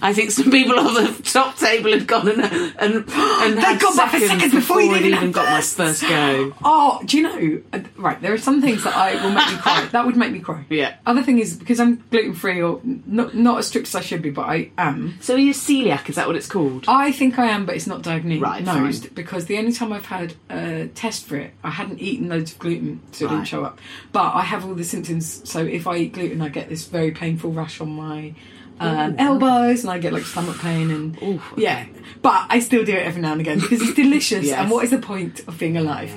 I think some people on the top table had gone and and, and had gone back for seconds before, before you even, even got my first go. Oh, do you know? Right, there are some things that I will make me cry. That would make me cry. Yeah. Other thing is because I'm gluten free or not, not as strict as I should be, but I am. So are you celiac? Is that what it's called? I think I am, but it's not diagnosed. Right. No, because the only time I've had a test for it, I hadn't eaten loads of gluten, so it right. didn't show up. But I have all the symptoms. So if I eat gluten, I get this very painful rash on my. Um, elbows and I get like stomach pain and Ooh, yeah but I still do it every now and again because it's delicious. Yes. And what is the point of being alive?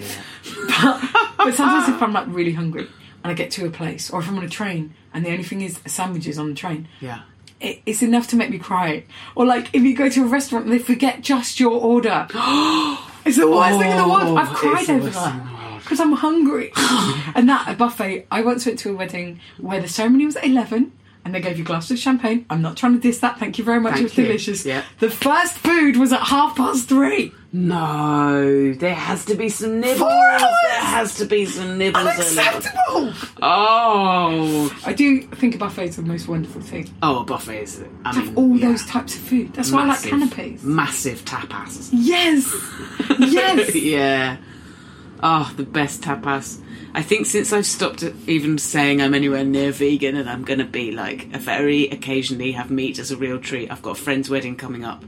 Yeah, yeah. but, but sometimes if I'm like really hungry and I get to a place, or if I'm on a train and the only thing is sandwiches on the train, yeah it, it's enough to make me cry. Or like if you go to a restaurant and they forget just your order, it's the worst oh, thing in the world. I've cried over that because I'm hungry. And that a buffet, I once went to a wedding where the ceremony was at eleven and they gave you glasses of champagne. I'm not trying to diss that. Thank you very much. Thank it was you. Delicious. Yeah. The first food was at half past three. No, there has to be some nibbles. Four hours. There has to be some nibbles. Unacceptable. Oh. I do think a buffet is the most wonderful thing. Oh, a buffet is... I mean, have all yeah. those types of food. That's massive, why I like canapes. Massive tapas. Yes. Yes. Yeah. Oh, the best tapas. I think since I've stopped even saying I'm anywhere near vegan and I'm going to be like a very occasionally have meat as a real treat. I've got a friend's wedding coming up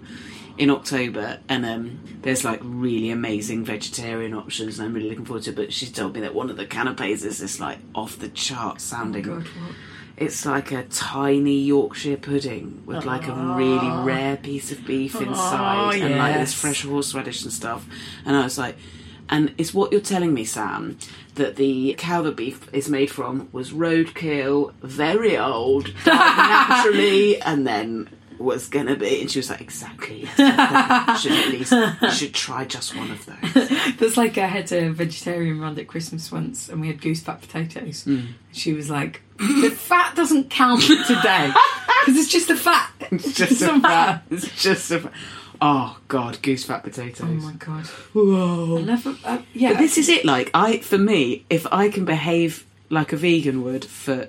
in October and um, there's like really amazing vegetarian options and I'm really looking forward to it. But she told me that one of the canapes is this like off the chart sounding. Oh God, what? It's like a tiny Yorkshire pudding with like a really rare piece of beef inside oh, yes. and like this fresh horseradish and stuff. And I was like... And it's what you're telling me, Sam, that the cow the beef is made from was roadkill, very old, naturally, and then was going to be... And she was like, exactly. Yes, yes, should at least, you should try just one of those. That's like I had a vegetarian round at Christmas once, and we had goose fat potatoes. Mm. She was like, the fat doesn't count today, because it's just a fat. It's just it's a, a fat. It's just a fat. Oh, God, goose fat potatoes. Oh, my God. Whoa. I love it. Uh, yeah. But this is it, like, I for me, if I can behave like a vegan would for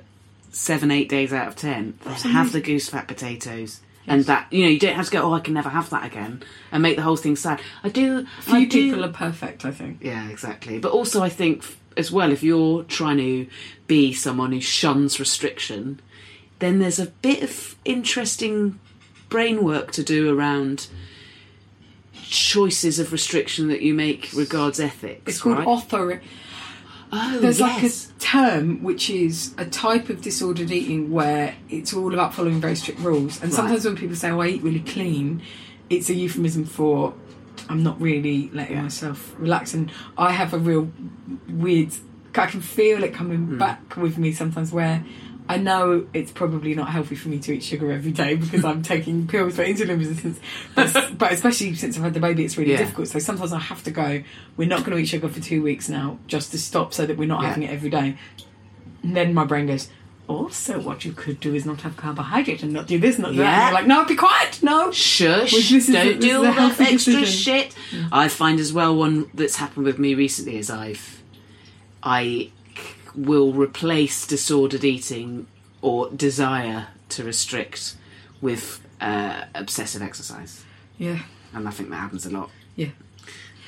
seven, eight days out of ten, then have the goose fat potatoes. Yes. And that, you know, you don't have to go, oh, I can never have that again, and make the whole thing sad. I do... Few I do, people are perfect, I think. Yeah, exactly. But also, I think, as well, if you're trying to be someone who shuns restriction, then there's a bit of interesting brain work to do around... choices of restriction that you make regards ethics. It's called right? author. Oh, There's yes. like a term which is a type of disordered eating where it's all about following very strict rules. And right. sometimes when people say, oh, I eat really clean, it's a euphemism for I'm not really letting yeah. myself relax. And I have a real weird... I can feel it coming mm. back with me sometimes where... I know it's probably not healthy for me to eat sugar every day because I'm taking pills for insulin resistance. But, but especially since I've had the baby, it's really yeah. difficult. So sometimes I have to go, we're not going to eat sugar for two weeks now just to stop so that we're not yeah. having it every day. And then my brain goes, also what you could do is not have carbohydrate and not do this, not do yeah. that. And you're like, no, be quiet, no. Shush, well, this don't is, do all that extra decision. Shit. Yeah. I find as well one that's happened with me recently is I've... I... will replace disordered eating or desire to restrict with uh, obsessive exercise. Yeah. And I think that happens a lot. Yeah.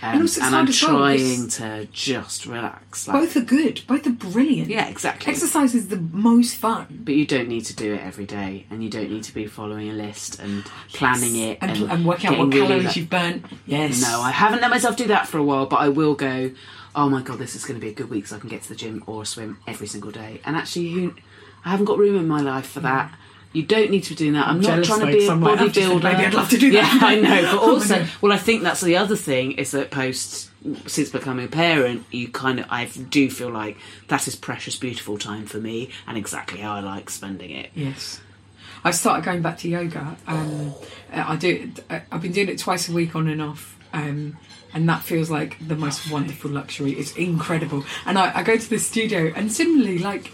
Um, and, also and I'm trying to just relax. Like, both are good. Both are brilliant. Yeah, exactly. Exercise is the most fun. But you don't need to do it every day and you don't need to be following a list and planning yes. it. And, and, and working out what calories really like, you've burnt. Yes. No, I haven't let myself do that for a while, but I will go... oh my God, this is going to be a good week so I can get to the gym or swim every single day. And actually, you, I haven't got room in my life for that. You don't need to be doing that. I'm, I'm not trying to be a bodybuilder. Maybe I'd love to do that. Yeah, I know. But also, well, I think that's the other thing is that post, since becoming a parent, you kind of, I do feel like that is precious, beautiful time for me and exactly how I like spending it. Yes. I started going back to yoga. Um, I do. I've been doing it twice a week on and off. Um, and that feels like the most wonderful luxury. It's incredible. And I, I go to the studio, and similarly, like,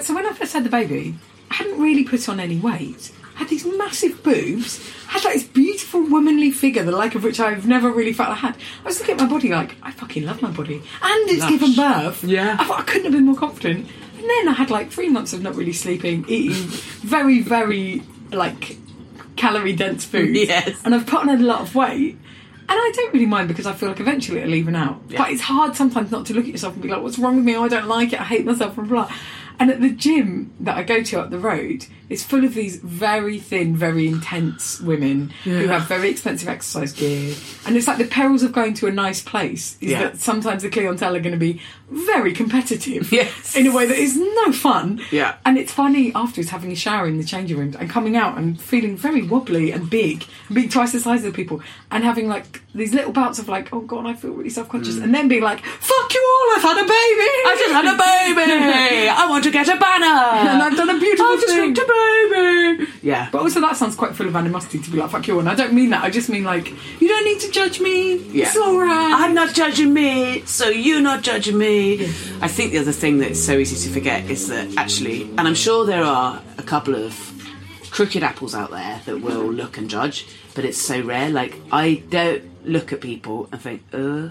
so when I first had the baby, I hadn't really put on any weight. I had these massive boobs. I had like this beautiful womanly figure, the like of which I've never really felt I had. I was looking at my body like, I fucking love my body. And it's Lush. Given birth. Yeah. I thought I couldn't have been more confident. And then I had like three months of not really sleeping, eating very, very like calorie dense food. Yes. And I've put on a lot of weight. And I don't really mind because I feel like eventually it'll even out. Yeah. But it's hard sometimes not to look at yourself and be like, what's wrong with me? Oh, I don't like it. I hate myself and blah. And at the gym that I go to up the road, it's full of these very thin, very intense women yeah. who have very expensive exercise gear. And it's like the perils of going to a nice place is yeah. that sometimes the clientele are going to be very competitive yes. in a way that is no fun. Yeah. And it's funny afterwards having a shower in the changing room and coming out and feeling very wobbly and big, and being twice the size of the people, and having like these little bouts of like, oh God, I feel really self-conscious. Mm. And then being like, fuck you all, I've had a baby! I just had a baby! I want to get a banner! And I've done a beautiful I just thing! Just a baby! Yeah. But also that sounds quite full of animosity to be like, fuck you all. And I don't mean that, I just mean like, you don't need to judge me, yeah. it's alright. I'm not judging me, so you're not judging me. I think the other thing that's so easy to forget is that actually, and I'm sure there are a couple of crooked apples out there that will look and judge, but it's so rare. Like, I don't look at people and think, uh.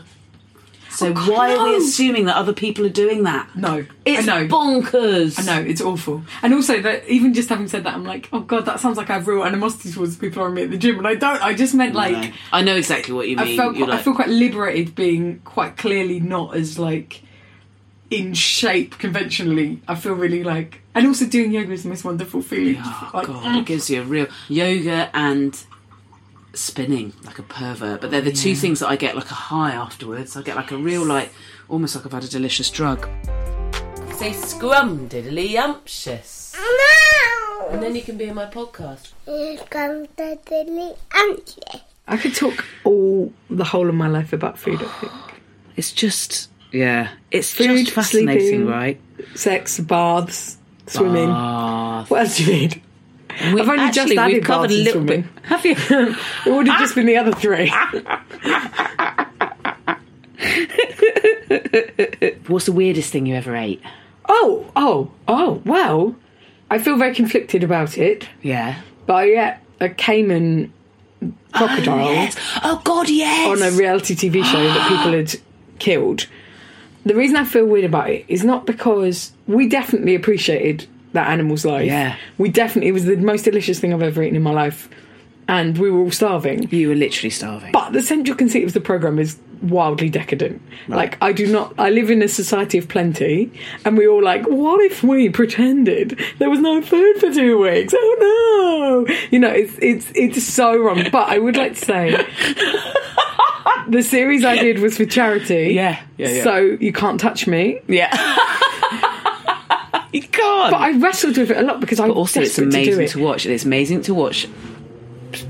So oh God, why no. are we assuming that other people are doing that? No. It's I know. bonkers. I know, it's awful. And also, that even just having said that, I'm like, oh God, that sounds like I have real animosity towards people around me at the gym. And I don't, I just meant like... No. I know exactly what you mean. I, felt quite, like, I feel quite liberated being quite clearly not as like... in shape conventionally. I feel really like, and also doing yoga is the most wonderful feeling. Oh like, God, mm. it gives you a real yoga and spinning like a pervert, but they're the yeah. two things that I get like a high afterwards. I get like a real like almost like I've had a delicious drug. Say scrum diddly umptious. No. And then you can be in my podcast. Scrum diddly umptious. I could talk all the whole of my life about food. I think it's just. Yeah, it's food, just fascinating, sleeping, right? Sex, baths, swimming. Bath. What else do you need? We, I've only actually, just added baths and swimming. Bit. Have you? It would have just been the other three. What's the weirdest thing you ever ate? Oh, oh, oh, well, I feel very conflicted about it. Yeah. But I ate a caiman crocodile. Oh, yes. Oh God, yes! On a reality T V show that people had killed. The reason I feel weird about it is not because we definitely appreciated that animal's life. Yeah. We definitely... It was the most delicious thing I've ever eaten in my life. And we were all starving. You were literally starving. But the central conceit of the programme is wildly decadent. Right. Like, I do not... I live in a society of plenty, and we all like, what if we pretended there was no food for two weeks? Oh, no! You know, it's it's it's so wrong. But I would like to say... The series I did was for charity. Yeah. yeah, yeah. So you can't touch me. Yeah. You can't. But I wrestled with it a lot because I also it's amazing to, do it. to watch. It's amazing to watch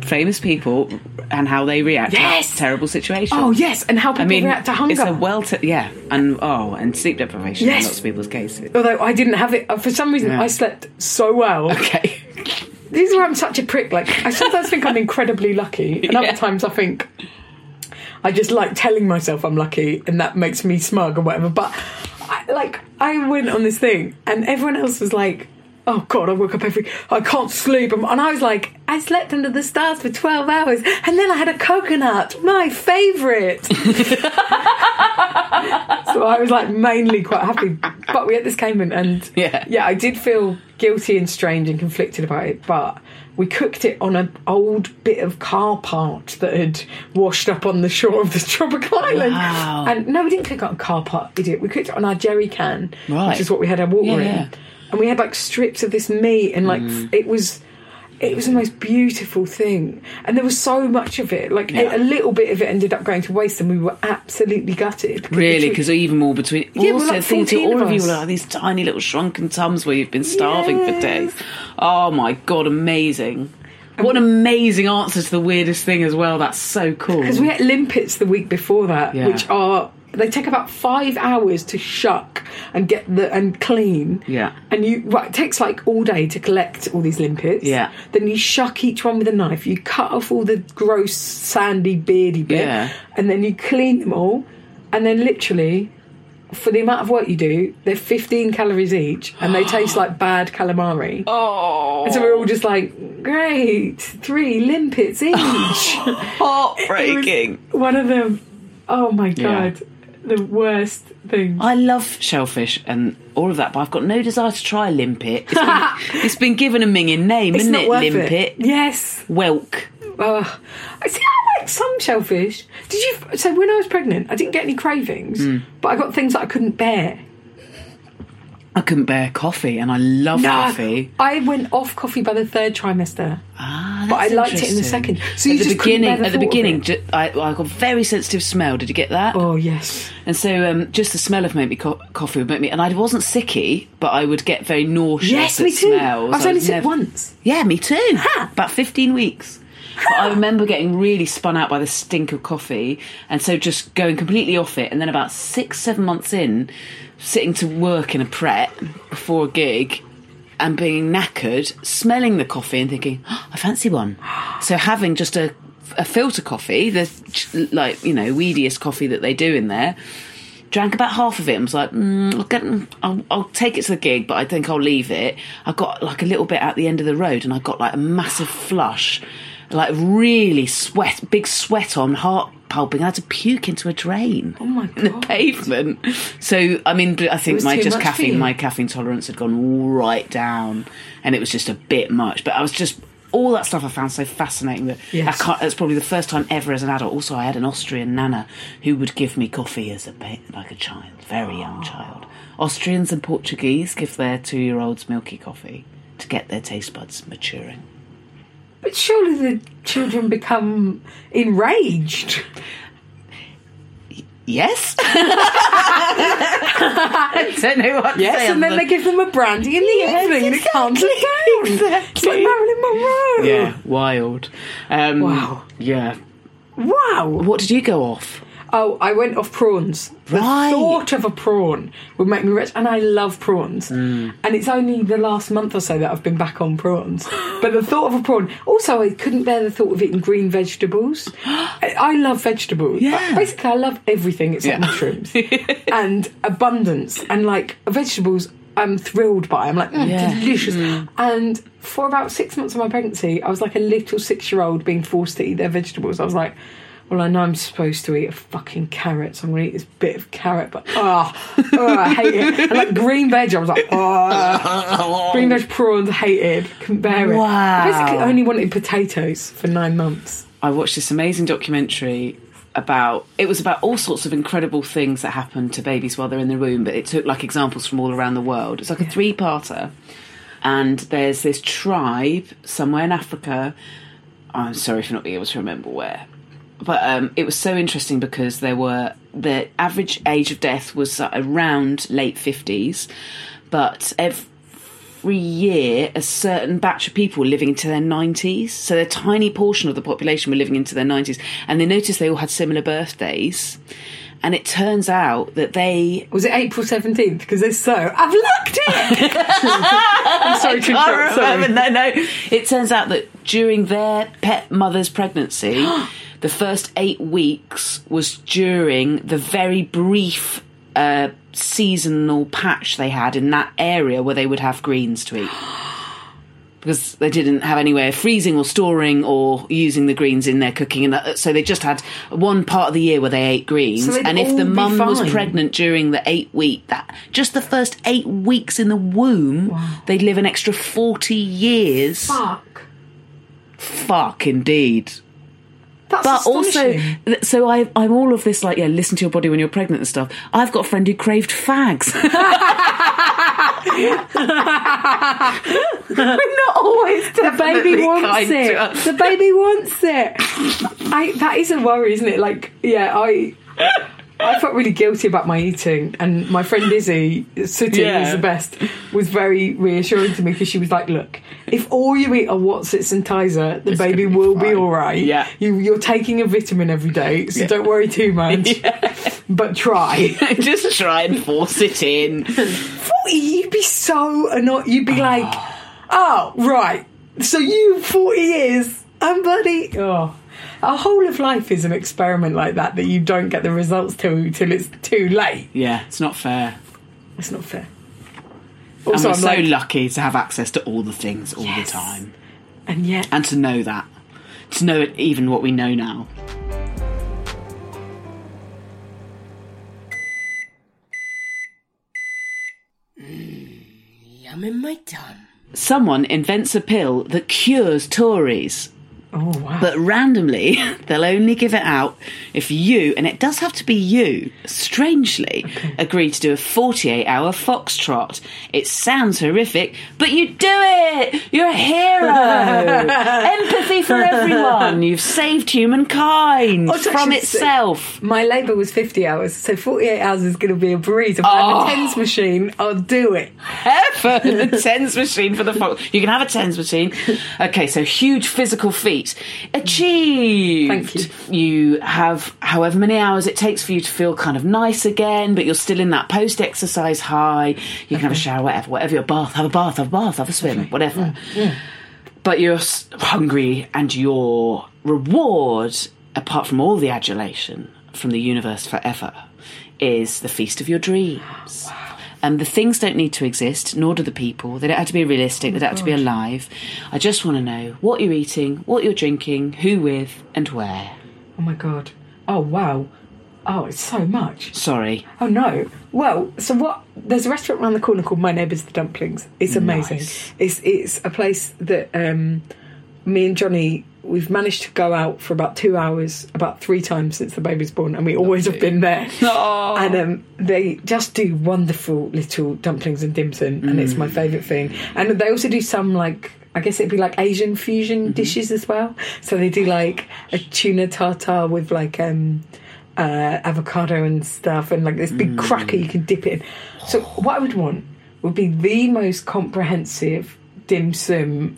famous people and how they react yes! to terrible situations. Oh yes, and how people I mean, react to hunger. It's a well to, yeah, and oh, and sleep deprivation yes. in lots of people's cases. Although I didn't have it for some reason. No. I slept so well. Okay. This is why I'm such a prick. Like I sometimes think I'm incredibly lucky, and yeah. other times I think. I just like telling myself I'm lucky and that makes me smug or whatever. But, I, like, I went on this thing and everyone else was like, oh, God, I woke up every... I can't sleep. And I was like, I slept under the stars for twelve hours and then I had a coconut, my favourite. So I was, like, mainly quite happy. But we had this caiman and, yeah. yeah, I did feel guilty and strange and conflicted about it, but... We cooked it on an old bit of car part that had washed up on the shore of this tropical island. Wow. And no, we didn't cook it on a car part, idiot. We cooked it on our jerry can, right. which is what we had our water yeah, in. Yeah. And we had like strips of this meat, and like mm. it was, it was the most beautiful thing. And there was so much of it. Like yeah. it, a little bit of it ended up going to waste, and we were absolutely gutted. Really, because even more between. Yeah, also, like think to all of, of you were like these tiny little shrunken tums where you've been starving yes. for days. Oh my God, amazing. And what an amazing answer to the weirdest thing as well. That's so cool. Because we had limpets the week before that, yeah. which are they take about five hours to shuck and get the and clean. Yeah. And you well, it takes like all day to collect all these limpets. Yeah. Then you shuck each one with a knife. You cut off all the gross, sandy, beardy bit. Yeah. And then you clean them all. And then literally, for the amount of work you do, they're fifteen calories each, and they taste like bad calamari. Oh. And so we're all just like, great, three limpets each. Heartbreaking. One of them. Oh my God. Yeah. The worst thing. I love shellfish and all of that, but I've got no desire to try limpet. It's been, it's been given a minging name, it's isn't it? Limpet. It. Yes. Whelk. Oh, I see. I like some shellfish. Did you? So when I was pregnant, I didn't get any cravings, mm. but I got things that I couldn't bear. I couldn't bear coffee, and I love no, coffee. I went off coffee by the third trimester, ah, but I liked it in the second. So you at the just beginning, couldn't bear the at the beginning, ju- I, I got very sensitive smell. Did you get that? Oh yes. And so, um, just the smell of make me co- coffee would make me, and I wasn't sicky, but I would get very nauseous. Yes, me too. Smells. I was only sick never, once. Yeah, me too. Ha! About fifteen weeks. But I remember getting really spun out by the stink of coffee, and so just going completely off it. And then about six, seven months in, sitting to work in a prep before a gig and being knackered, smelling the coffee and thinking, oh, I fancy one. So having just a, a filter coffee, the, like, you know, weediest coffee that they do in there, drank about half of it and was like, mm, I'll, get, I'll, I'll take it to the gig, but I think I'll leave it. I got like a little bit at the end of the road and I got like a massive flush. Like really sweat, big sweat on, heart pulping. I had to puke into a drain. Oh my God. In the pavement. So I mean, I think my just caffeine, my caffeine tolerance had gone right down, and it was just a bit much. But I was just all that stuff I found so fascinating that yes. I can't. That's probably the first time ever as an adult. Also, I had an Austrian nana who would give me coffee as a like a child, very young oh. child. Austrians and Portuguese give their two-year-olds milky coffee to get their taste buds maturing. But surely the children become enraged. Yes. I don't know what to yes, say. Yes, and then the... they give them a brandy in the yes, evening and exactly. it calms them down. Exactly. It's like Marilyn Monroe. Yeah, wild. Um, wow. Yeah. Wow. What did you go off? Oh, I went off prawns. Right. The thought of a prawn would make me rich, and I love prawns. Mm. And it's only the last month or so that I've been back on prawns. But the thought of a prawn... Also, I couldn't bear the thought of eating green vegetables. I, I love vegetables. Yeah. Basically, I love everything except yeah. mushrooms. And abundance. And, like, vegetables... I'm thrilled by. I'm like, mm, yeah. delicious. Mm. And for about six months of my pregnancy, I was like a little six-year-old being forced to eat their vegetables. I was like, well, I know I'm supposed to eat a fucking carrot, so I'm going to eat this bit of carrot, but, oh, oh I hate it. And, like, green veg, I was like, oh. Green veg prawns, hated. Couldn't bear it. Wow. I basically only wanted potatoes for nine months. I watched this amazing documentary... about it was about all sorts of incredible things that happen to babies while they're in the womb, but it took like examples from all around the world. It's like yeah. a three-parter, and there's this tribe somewhere in Africa. I'm sorry for not being able to remember where, but um, it was so interesting because there were the average age of death was around late fifties, but every Every year, a certain batch of people were living into their nineties. So a tiny portion of the population were living into their nineties. And they noticed they all had similar birthdays. And it turns out that they... Was it April seventeenth? Because if so, I've lucked it! I'm sorry, I can't remember. No, no. It turns out that during their pet mother's pregnancy, the first eight weeks was during the very brief... Uh, seasonal patch they had in that area where they would have greens to eat because they didn't have any way of freezing or storing or using the greens in their cooking, and that, so they just had one part of the year where they ate greens. So and if the mum fine. was pregnant during the eight week that just the first eight weeks in the womb, wow. they'd live an extra forty years. Fuck. Fuck indeed. That's but also, so I, I'm all of this like, yeah, listen to your body when you're pregnant and stuff. I've got a friend who craved fags. We're not always the baby wants it. The baby wants it. I, that is a worry, isn't it? Like, yeah, I... I felt really guilty about my eating, and my friend Izzy, Sooty, yeah. who's the best, was very reassuring to me, because she was like, look, if all you eat are Watsits and Tizer, the it's baby be will fine. Be all right. Yeah. You, you're taking a vitamin every day, so yeah. don't worry too much. Yeah. But try. Just try and force it in. forty, you'd be so annoyed. You'd be like, oh, right, so you, forty years, I'm bloody... Oh. Our whole of life is an experiment like that, that you don't get the results till till it's too late. Yeah, it's not fair. It's not fair. Also, and we're I'm so like, lucky to have access to all the things all yes. the time. And yet... And to know that. To know it, even what we know now. Mm, yum in my tongue. Someone invents a pill that cures Tories. Oh, wow. But randomly, they'll only give it out if you, and it does have to be you, strangely, okay. agree to do a forty-eight hour foxtrot. It sounds horrific, but you do it! You're a hero! Empathy for everyone! You've saved humankind oh, from itself. My labour was fifty hours, so forty-eight hours is going to be a breeze. If oh. I have a tens machine, I'll do it. Heaven! A tens machine for the fox. You can have a tens machine. Okay, so huge physical feat. Achieved. Thank you. You have however many hours it takes for you to feel kind of nice again, but you're still in that post-exercise high. You can okay. have a shower, whatever, whatever your bath, have a bath, have a bath, have a swim, okay. whatever. Yeah. Yeah. But you're hungry, and your reward, apart from all the adulation from the universe forever, is the feast of your dreams. Wow. Um, the things don't need to exist, nor do the people. They don't have to be realistic. Oh they don't gosh. have to be alive. I just want to know what you're eating, what you're drinking, who with, and where. Oh, my God. Oh, wow. Oh, it's so much. Sorry. Oh, no. Well, so what... There's a restaurant around the corner called My Neighbour's The Dumplings. It's amazing. Nice. It's it's a place that um, me and Johnny... We've managed to go out for about two hours, about three times since the baby's born, and we always have been there. Oh. And um, they just do wonderful little dumplings and dim sum, mm. and it's my favourite thing. And they also do some, like, I guess it'd be like Asian fusion mm-hmm. dishes as well. So they do like a tuna tartare with like um, uh, avocado and stuff, and like this big mm. cracker you can dip it in. So what I would want would be the most comprehensive dim sum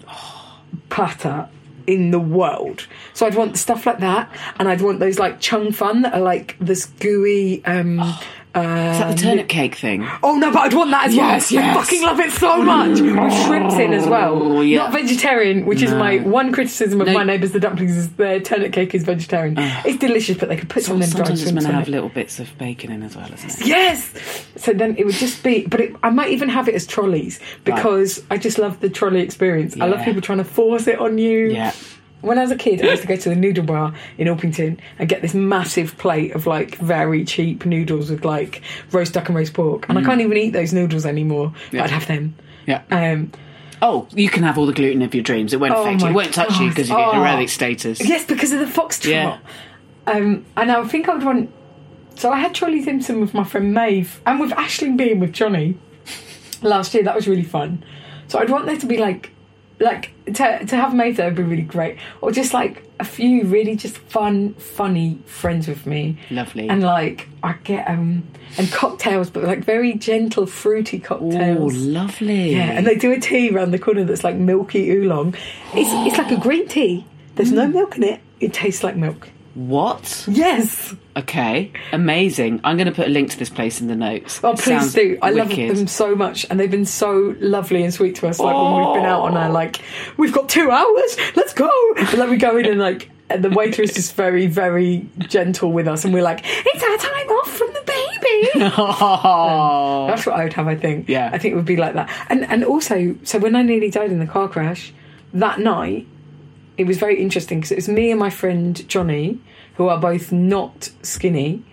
platter in the world. So I'd want stuff like that, and I'd want those like chung fun that are like this gooey um oh, uh, is that the turnip cake thing? Oh no, but I'd want that as yes, well. Yes. I fucking love it so much. Mm. With shrimps in as well. Yeah. Not vegetarian, which no. is my one criticism of no. My Neighbours the Dumplings, is their turnip cake is vegetarian. Uh, it's delicious, but they could put so, some in dried shrimps. Sometimes it's meant to have little bits of bacon in as well, isn't it? Yes. So then it would just be, but it, I might even have it as trolleys, because right. I just love the trolley experience. Yeah. I love people trying to force it on you. Yeah. When I was a kid, I used to go to the noodle bar in Orpington and get this massive plate of, like, very cheap noodles with, like, roast duck and roast pork. And mm. I can't even eat those noodles anymore, yeah. but I'd have them. Yeah. Um, oh, you can have all the gluten of your dreams. It won't oh affect you. It won't touch God. you because of your oh. heroic status. Yes, because of the foxtrot. Yeah. Um, and I think I would want... So I had Charlie Simpson with my friend Maeve and with Ashling being with Johnny last year. That was really fun. So I'd want there to be, like... Like, to to have Maeve there would be really great. Or just, like, a few really just fun, funny friends with me. Lovely. And, like, I get, um... And cocktails, but, like, very gentle, fruity cocktails. Oh, lovely. Yeah, and they do a tea round the corner that's, like, milky oolong. It's it's like a green tea. There's mm. no milk in it. It tastes like milk. What? Yes. Okay, amazing. I'm going to put a link to this place in the notes. Oh, please do. I love them so much, and they've been so lovely and sweet to us. Like oh. when we've been out on our, like, we've got two hours, let's go. And then we go in and, like, and the waitress is just very, very gentle with us, and we're like, it's our time off from the baby. Oh. Um, that's what I would have, I think. Yeah. I think it would be like that. And and also, so when I nearly died in the car crash, that night, it was very interesting because it was me and my friend Johnny, who are both not skinny,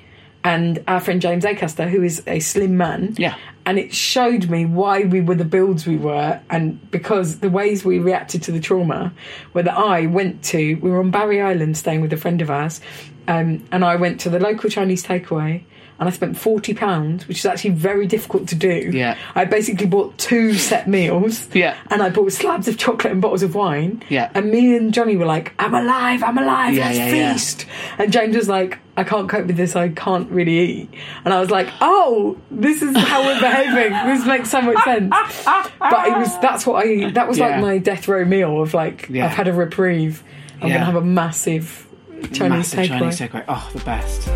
and our friend James Acaster, who is a slim man. Yeah. And it showed me why we were the builds we were, and because the ways we reacted to the trauma, whether I went to... We were on Barry Island staying with a friend of ours, um, and I went to the local Chinese takeaway, and I spent forty pounds, which is actually very difficult to do. Yeah. I basically bought two set meals. Yeah. And I bought slabs of chocolate and bottles of wine. Yeah. And me and Johnny were like, I'm alive, I'm alive, yeah, let's yeah, feast. Yeah. And James was like, I can't cope with this, I can't really eat. And I was like, oh, this is how we're behaving. This makes so much sense. But it was that's what I that was yeah. like my death row meal of like yeah. I've had a reprieve. I'm yeah. gonna have a massive Chinese massive takeaway. Chinese takeaway. Oh, the best.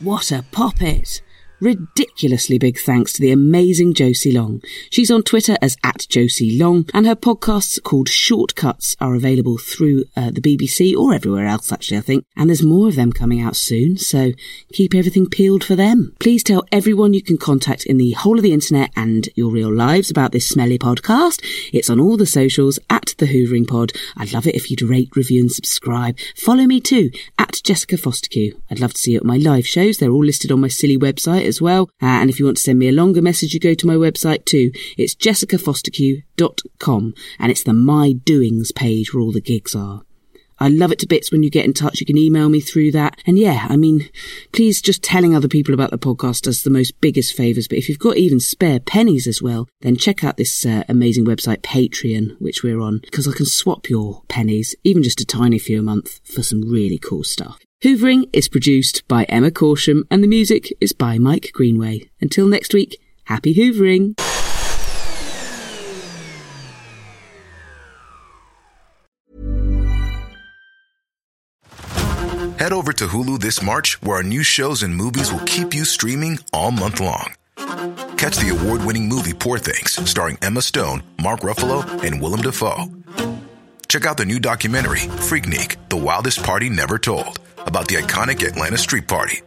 What a poppet. Ridiculously big thanks to the amazing Josie Long. She's on Twitter as at Josie Long, and her podcasts called Shortcuts are available through uh, the B B C or everywhere else, actually, I think. And there's more of them coming out soon, so keep everything peeled for them. Please tell everyone you can contact in the whole of the internet and your real lives about this smelly podcast. It's on all the socials, at the Hoovering Pod. I'd love it if you'd rate, review and subscribe. Follow me too, at Jessica Bostigui. I'd love to see you at my live shows. They're all listed on my silly website as well. Uh, and if you want to send me a longer message, you go to my website too. It's jessica foster q dot com, and it's the My Doings page where all the gigs are. I love it to bits when you get in touch. You can email me through that. And yeah, I mean, please, just telling other people about the podcast does the most biggest favours. But if you've got even spare pennies as well, then check out this uh, amazing website, Patreon, which we're on, because I can swap your pennies, even just a tiny few a month, for some really cool stuff. Hoovering is produced by Emma Corsham, and the music is by Mike Greenway. Until next week, happy hoovering. Head over to Hulu this March, where our new shows and movies will keep you streaming all month long. Catch the award-winning movie Poor Things, starring Emma Stone, Mark Ruffalo, and Willem Dafoe. Check out the new documentary, Freaknik, The Wildest Party Never Told, about the iconic Atlanta street party.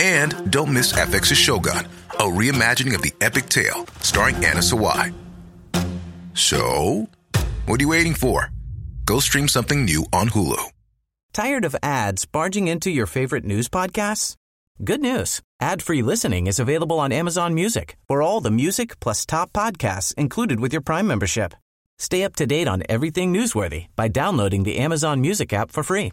And don't miss F X's Shogun, a reimagining of the epic tale, starring Anna Sawai. So, what are you waiting for? Go stream something new on Hulu. Tired of ads barging into your favorite news podcasts? Good news. Ad-free listening is available on Amazon Music for all the music plus top podcasts included with your Prime membership. Stay up to date on everything newsworthy by downloading the Amazon Music app for free